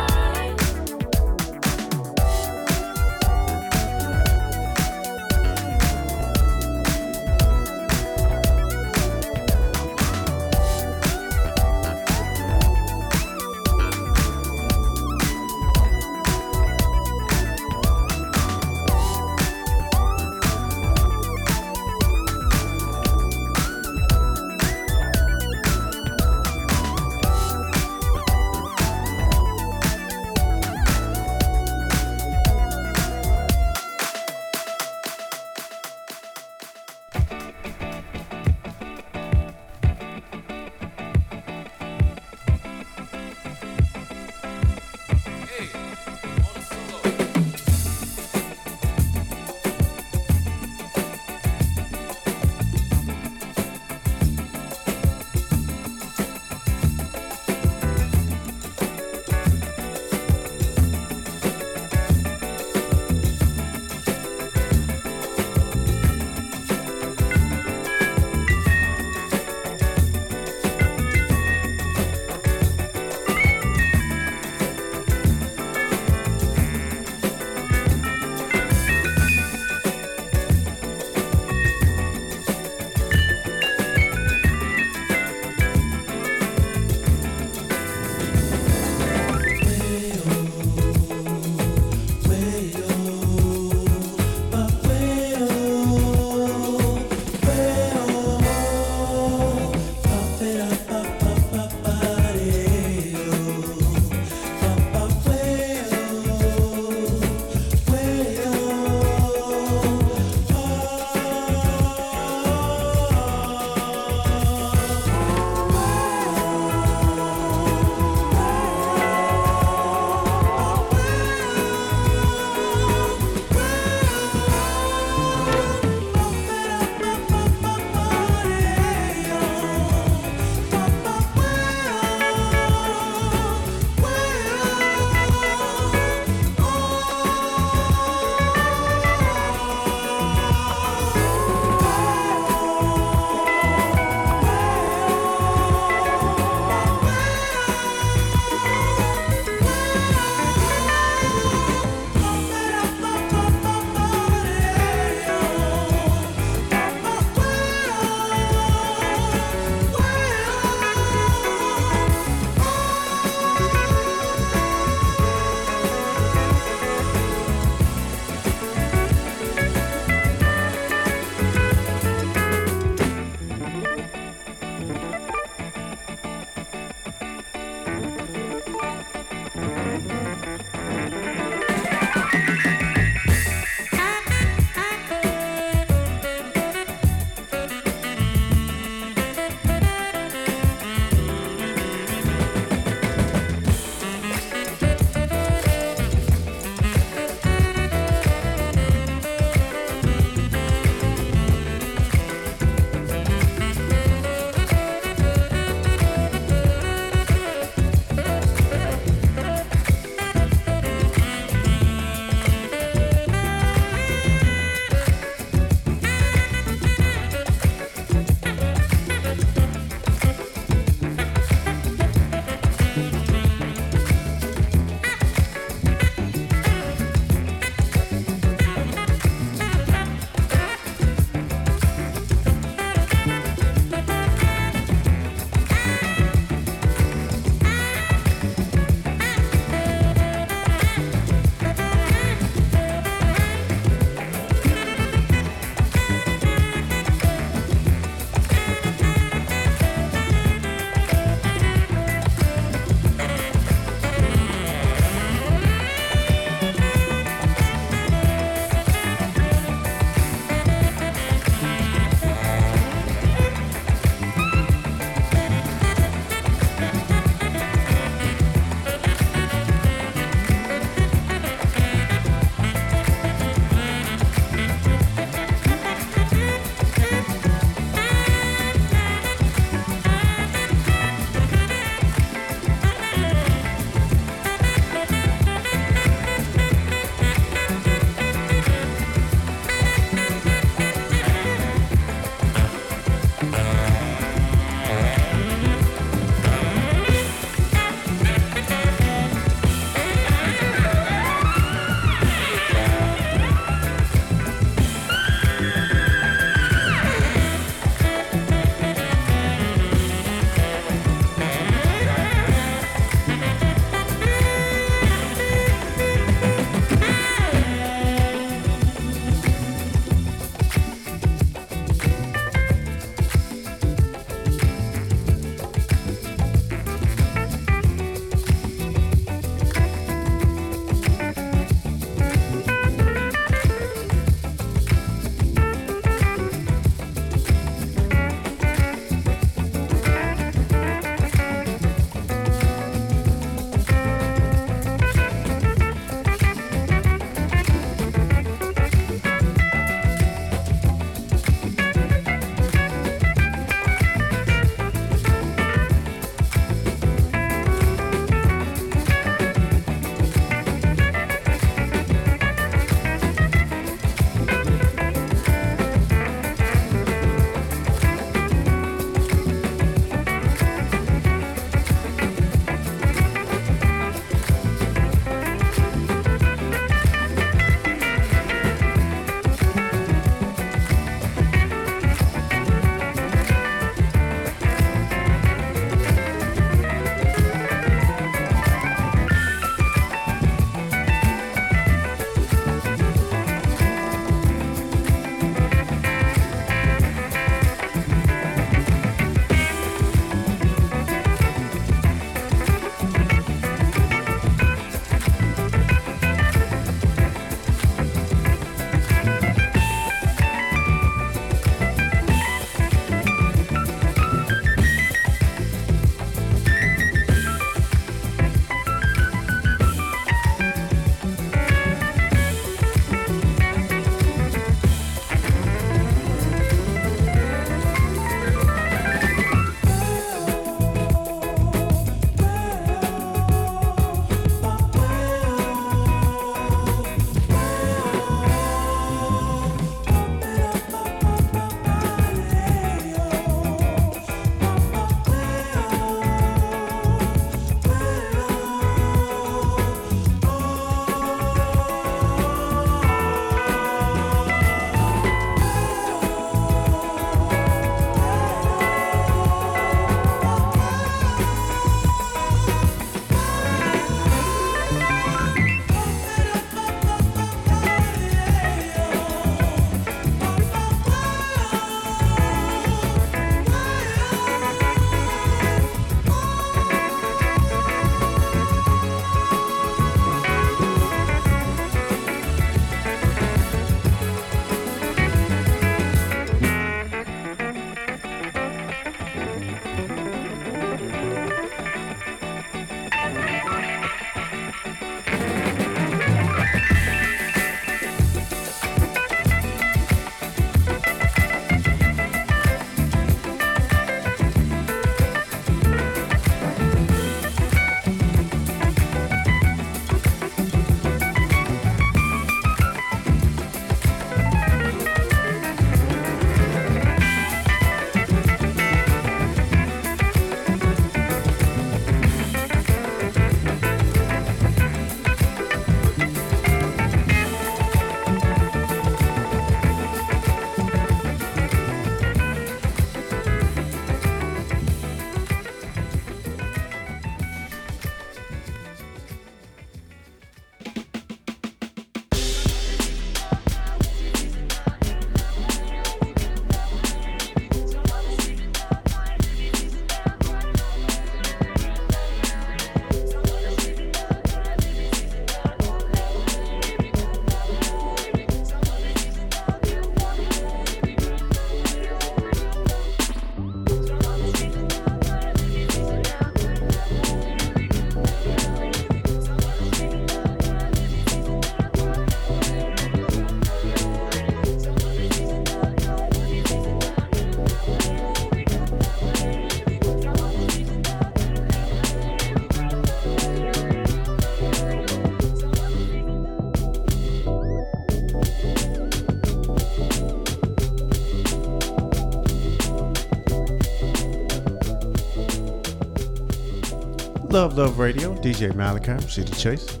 Love Love Radio, DJ Malachi, Rashida Chase.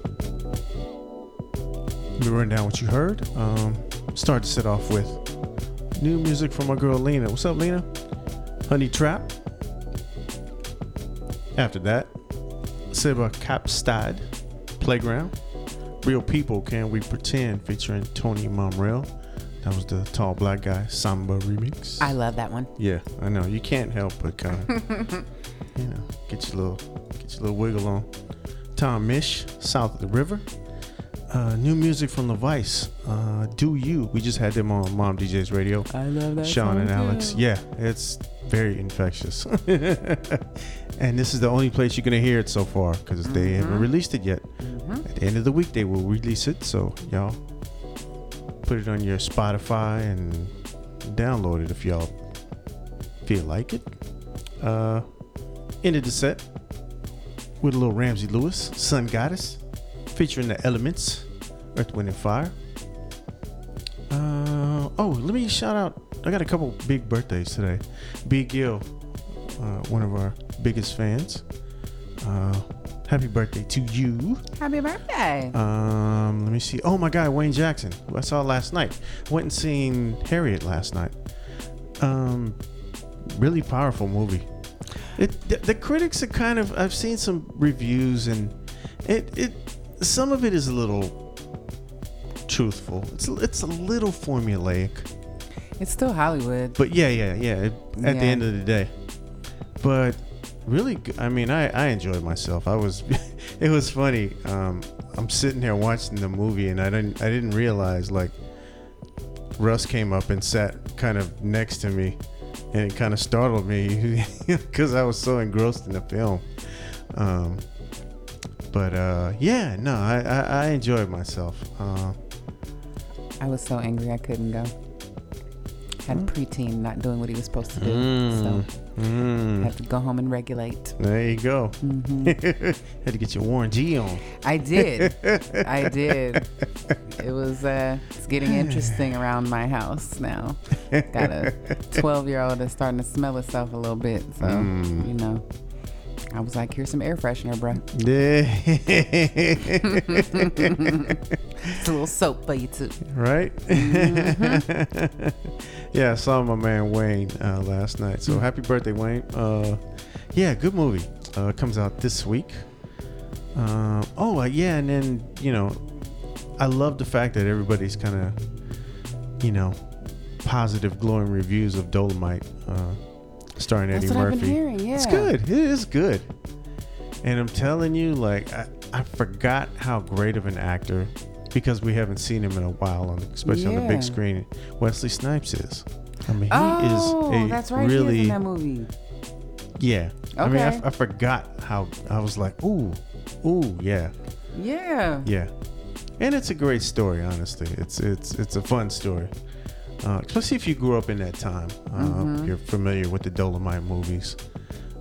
Let me run down what you heard. Start to set off with new music from my girl Lena. What's up, Lena? Honey Trap. After that, Siba Capstad, Playground. Real People, Can We Pretend, featuring Tony Momrell. That was the Tall Black Guy Samba remix. I love that one. Yeah, I know. You can't help but kind of, you know, get your little wiggle on. Tom Misch, South of the River. New music from The Vice, Do You. We just had them on Mom DJ's radio. I love that Sean song and Alex. Too. Yeah, it's very infectious. And this is the only place you're going to hear it so far because they haven't released it yet. Mm-hmm. At the end of the week, they will release it. So, y'all, put it on your Spotify and download it if y'all feel like it. Ended the set with a little Ramsey Lewis, Sun Goddess, featuring the Elements, Earth, Wind, and Fire. Let me shout out. I got a couple big birthdays today. B. Gill, one of our biggest fans. Happy birthday to you. Happy birthday. Let me see. Oh my God, Wayne Jackson, who I saw last night. Went and seen Harriet last night. Really powerful movie. The critics are kind of, I've seen some reviews and it some of it is a little truthful. It's a little formulaic. It's still Hollywood. But at the end of the day. But really, I mean, I enjoyed myself. It was funny. I'm sitting here watching the movie and I didn't realize, like, Russ came up and sat kind of next to me and it kind of startled me because I was so engrossed in the film. I enjoyed myself. I was so angry I couldn't go. Had preteen not doing what he was supposed to do, so had to go home and regulate. There you go. Had to get your Warren G on. I did. It was it's getting interesting around my house now. Got a 12-year-old that's starting to smell itself a little bit, so you know. I was like, here's some air freshener, bro. It's a little soap for you, too. Right? Yeah, I saw my man Wayne last night. So happy birthday, Wayne. Good movie. Comes out this week. And then, you know, I love the fact that everybody's kind of, you know, positive, glowing reviews of Dolomite. Starring Eddie Murphy. I've been hearing, yeah. It's good. It is good. And I'm telling you, like, I forgot how great of an actor, because we haven't seen him in a while, especially on the big screen, Wesley Snipes is. I mean, he is a that's right. Really, he is in that movie. Yeah. Okay. I mean, I forgot how I was like, ooh, yeah. Yeah. Yeah. And it's a great story, honestly. It's a fun story. Especially if you grew up in that time, you're familiar with the Dolomite movies.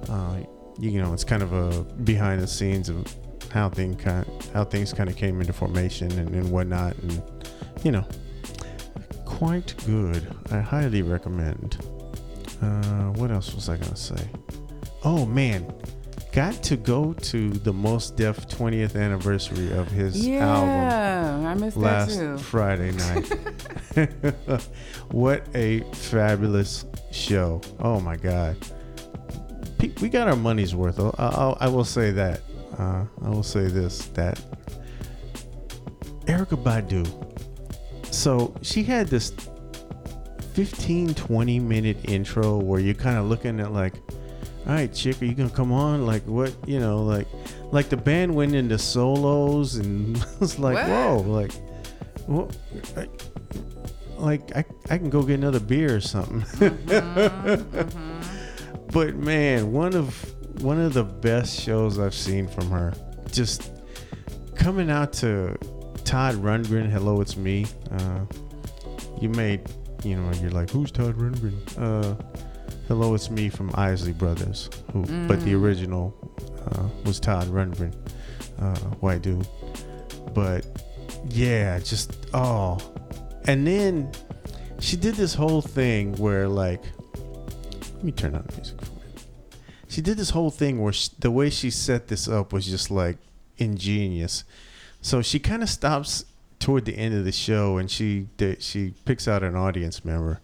You know, it's kind of a behind the scenes of how things kind of came into formation and whatnot, and you know, quite good. I highly recommend. What else was I gonna say? Oh man, got to go to the Mos Def 20th anniversary of his album. Yeah, I missed that too. Last Friday night. What a fabulous show. Oh my God, we got our money's worth. I will say that. I will say this, that Erykah Badu, so she had this 15-20 minute intro where you're kind of looking at like, all right, chick, are you gonna come on? Like, what, you know, like the band went into solos and I was like, what? Whoa, like, what? Like I can go get another beer or something. But man, one of the best shows I've seen from her. Just coming out to Todd Rundgren, Hello, It's Me. You're like, who's Todd Rundgren? Hello, It's Me from Isley Brothers, but the original was Todd Rundgren, white dude. But yeah, just And then she did this whole thing where, like, let me turn on the music for a minute. She did this whole thing where the way she set this up was just like ingenious. So she kind of stops toward the end of the show, and she picks out an audience member,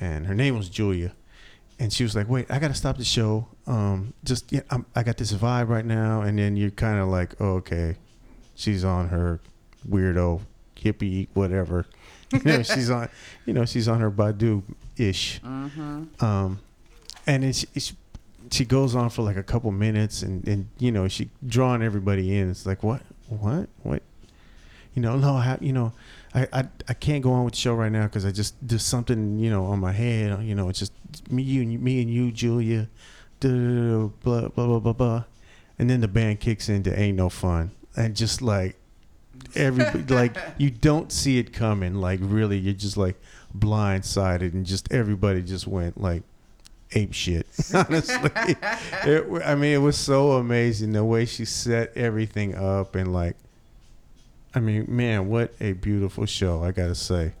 and her name was Julia. And she was like, wait, I got to stop the show. I got this vibe right now. And then you're kind of like, oh, okay, she's on her weirdo hippie, whatever. She's on her Badu-ish. Mm-hmm. And she goes on for like a couple minutes, and she drawing everybody in. It's like, what? I can't go on with the show right now because I just do something, on my head. It's just me and you, Julia, blah, blah, blah, blah, blah. And then the band kicks into Ain't No Fun. And just like, everybody, like, you don't see it coming. Like, really, you're just like blindsided, and just everybody just went like ape shit. Honestly, it was so amazing the way she set everything up, and like, I mean, man, what a beautiful show, I gotta say.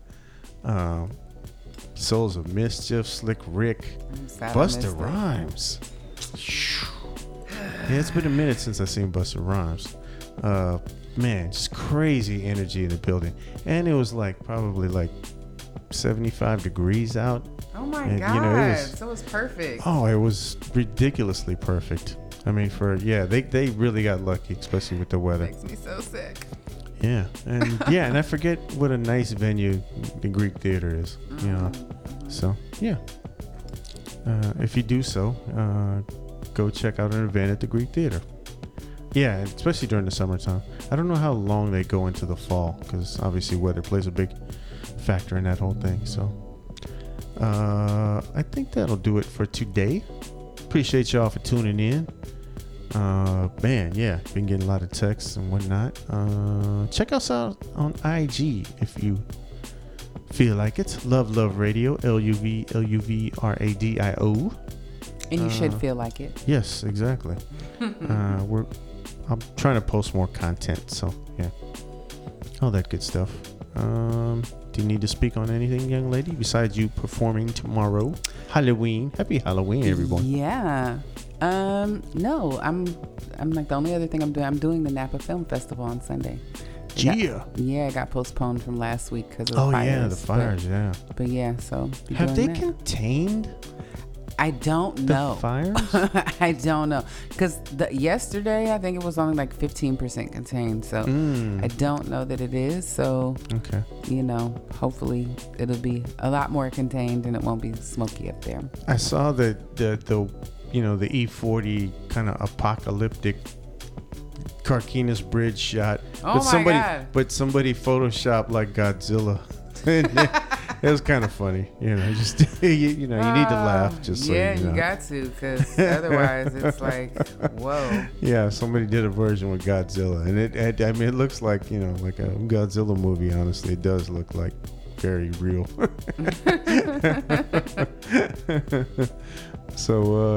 Souls of Mischief, Slick Rick, Busta Rhymes. Yeah, it's been a minute since I've seen Busta Rhymes. Man, just crazy energy in the building. And it was like probably like 75 degrees out. Oh my God. It was perfect. Oh, it was ridiculously perfect. I mean, they really got lucky, especially with the weather. Makes me so sick. Yeah, and I forget what a nice venue the Greek Theater is, So, yeah. If you do so, go check out an event at the Greek Theater. Yeah, especially during the summertime. I don't know how long they go into the fall, because obviously weather plays a big factor in that whole thing. So, I think that'll do it for today. Appreciate y'all for tuning in. Been getting a lot of texts and whatnot. Check us out on IG if you feel like it. Love Radio, LUVLUVRADIO. And you should feel like it. Yes, exactly. I'm trying to post more content, so yeah, all that good stuff. Do you need to speak on anything, young lady, besides you performing tomorrow? Halloween. Happy Halloween, everyone. Yeah. No, I'm like, the only other thing I'm doing the Napa Film Festival on Sunday. It got postponed from last week because of the fires. Oh yeah, the fires, But yeah, so have they contained? I don't know. The fires? I don't know, because yesterday I think it was only like 15% contained. So I don't know that it is. So okay, hopefully it'll be a lot more contained and it won't be smoky up there. I saw that the E-40 kind of apocalyptic Carquinez Bridge shot. Oh, my God. But somebody photoshopped like Godzilla. It was kind of funny. You need to laugh just so you got to, because otherwise it's like, whoa. Yeah, somebody did a version with Godzilla. And it looks like, like a Godzilla movie, honestly. It does look like very real. So,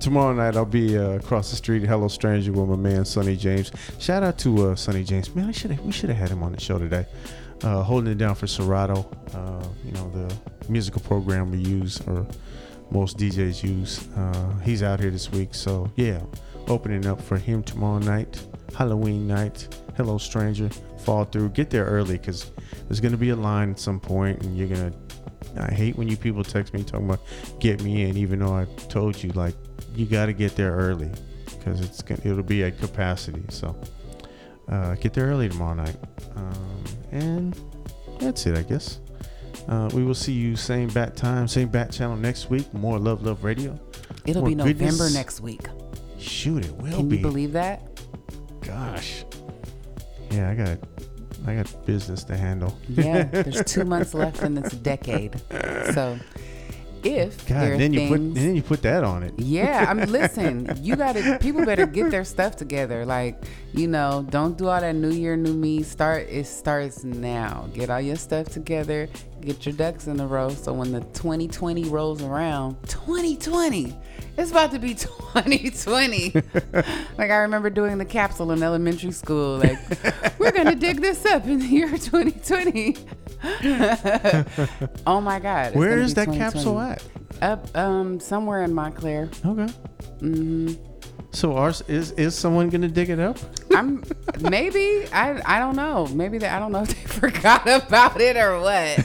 tomorrow night I'll be across the street at Hello Stranger with my man Sonny James. Shout out to Sonny James. Man, we should have had him on the show today. Holding it down for Serato, the musical program we use, or most DJs use. He's out here this week, so yeah, opening up for him tomorrow night, Halloween night. Hello Stranger, fall through. Get there early because there's going to be a line at some point, and you're going to... I hate when you people text me talking about get me in, even though I told you, like, you got to get there early because it'll be at capacity. So get there early tomorrow night. And that's it, I guess. We will see you same bat time, same bat channel next week. More Love Radio. It'll be November next week. Shoot, it will be. Can you believe that? Gosh. Yeah, I got business to handle. Yeah, there's 2 months left in this decade. So if God, there then things, you put that on it. Yeah, listen, people better get their stuff together. Like, don't do all that new year, new me. It starts now. Get all your stuff together. Get your ducks in a row. So when the 2020 rolls around, 2020, it's about to be 2020. Like, I remember doing the capsule in elementary school. Like, we're going to dig this up in the year 2020. Oh, my God. Where is that capsule at? Up somewhere in Montclair. Okay. Mm-hmm. So ours is someone going to dig it up? I don't know. I don't know if they forgot about it or what.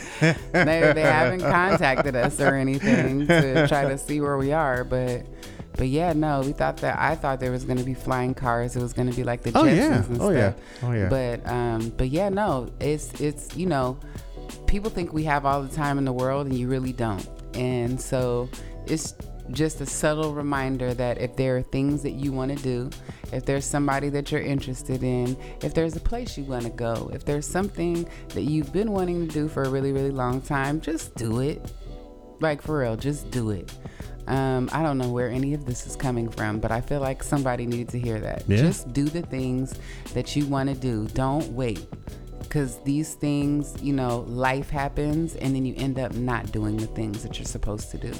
Maybe they haven't contacted us or anything to try to see where we are. But yeah, no, I thought there was going to be flying cars. It was going to be like the Jetsons and stuff. Oh yeah. But yeah, no, it's, you know, people think we have all the time in the world and you really don't. And so it's just a subtle reminder that if there are things that you want to do, if there's somebody that you're interested in, if there's a place you want to go, if there's something that you've been wanting to do for a really, really long time, just do it. Like, for real, just do it. I don't know where any of this is coming from, but I feel like somebody needed to hear that. Yeah. Just do the things that you want to do. Don't wait. Because these things, you know, life happens and then you end up not doing the things that you're supposed to do.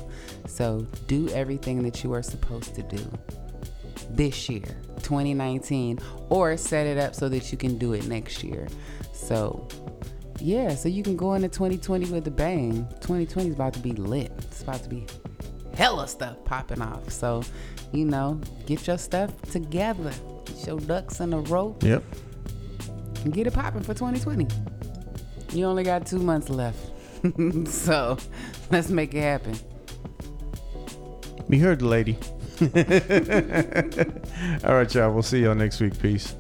So do everything that you are supposed to do this year, 2019, or set it up so that you can do it next year. So, yeah, so you can go into 2020 with a bang. 2020 is about to be lit. It's about to be hella stuff popping off. So, you know, get your stuff together. Get your ducks in a row. Yep. And get it popping for 2020. You only got 2 months left. So let's make it happen. You heard the lady. All right, y'all. We'll see y'all next week. Peace.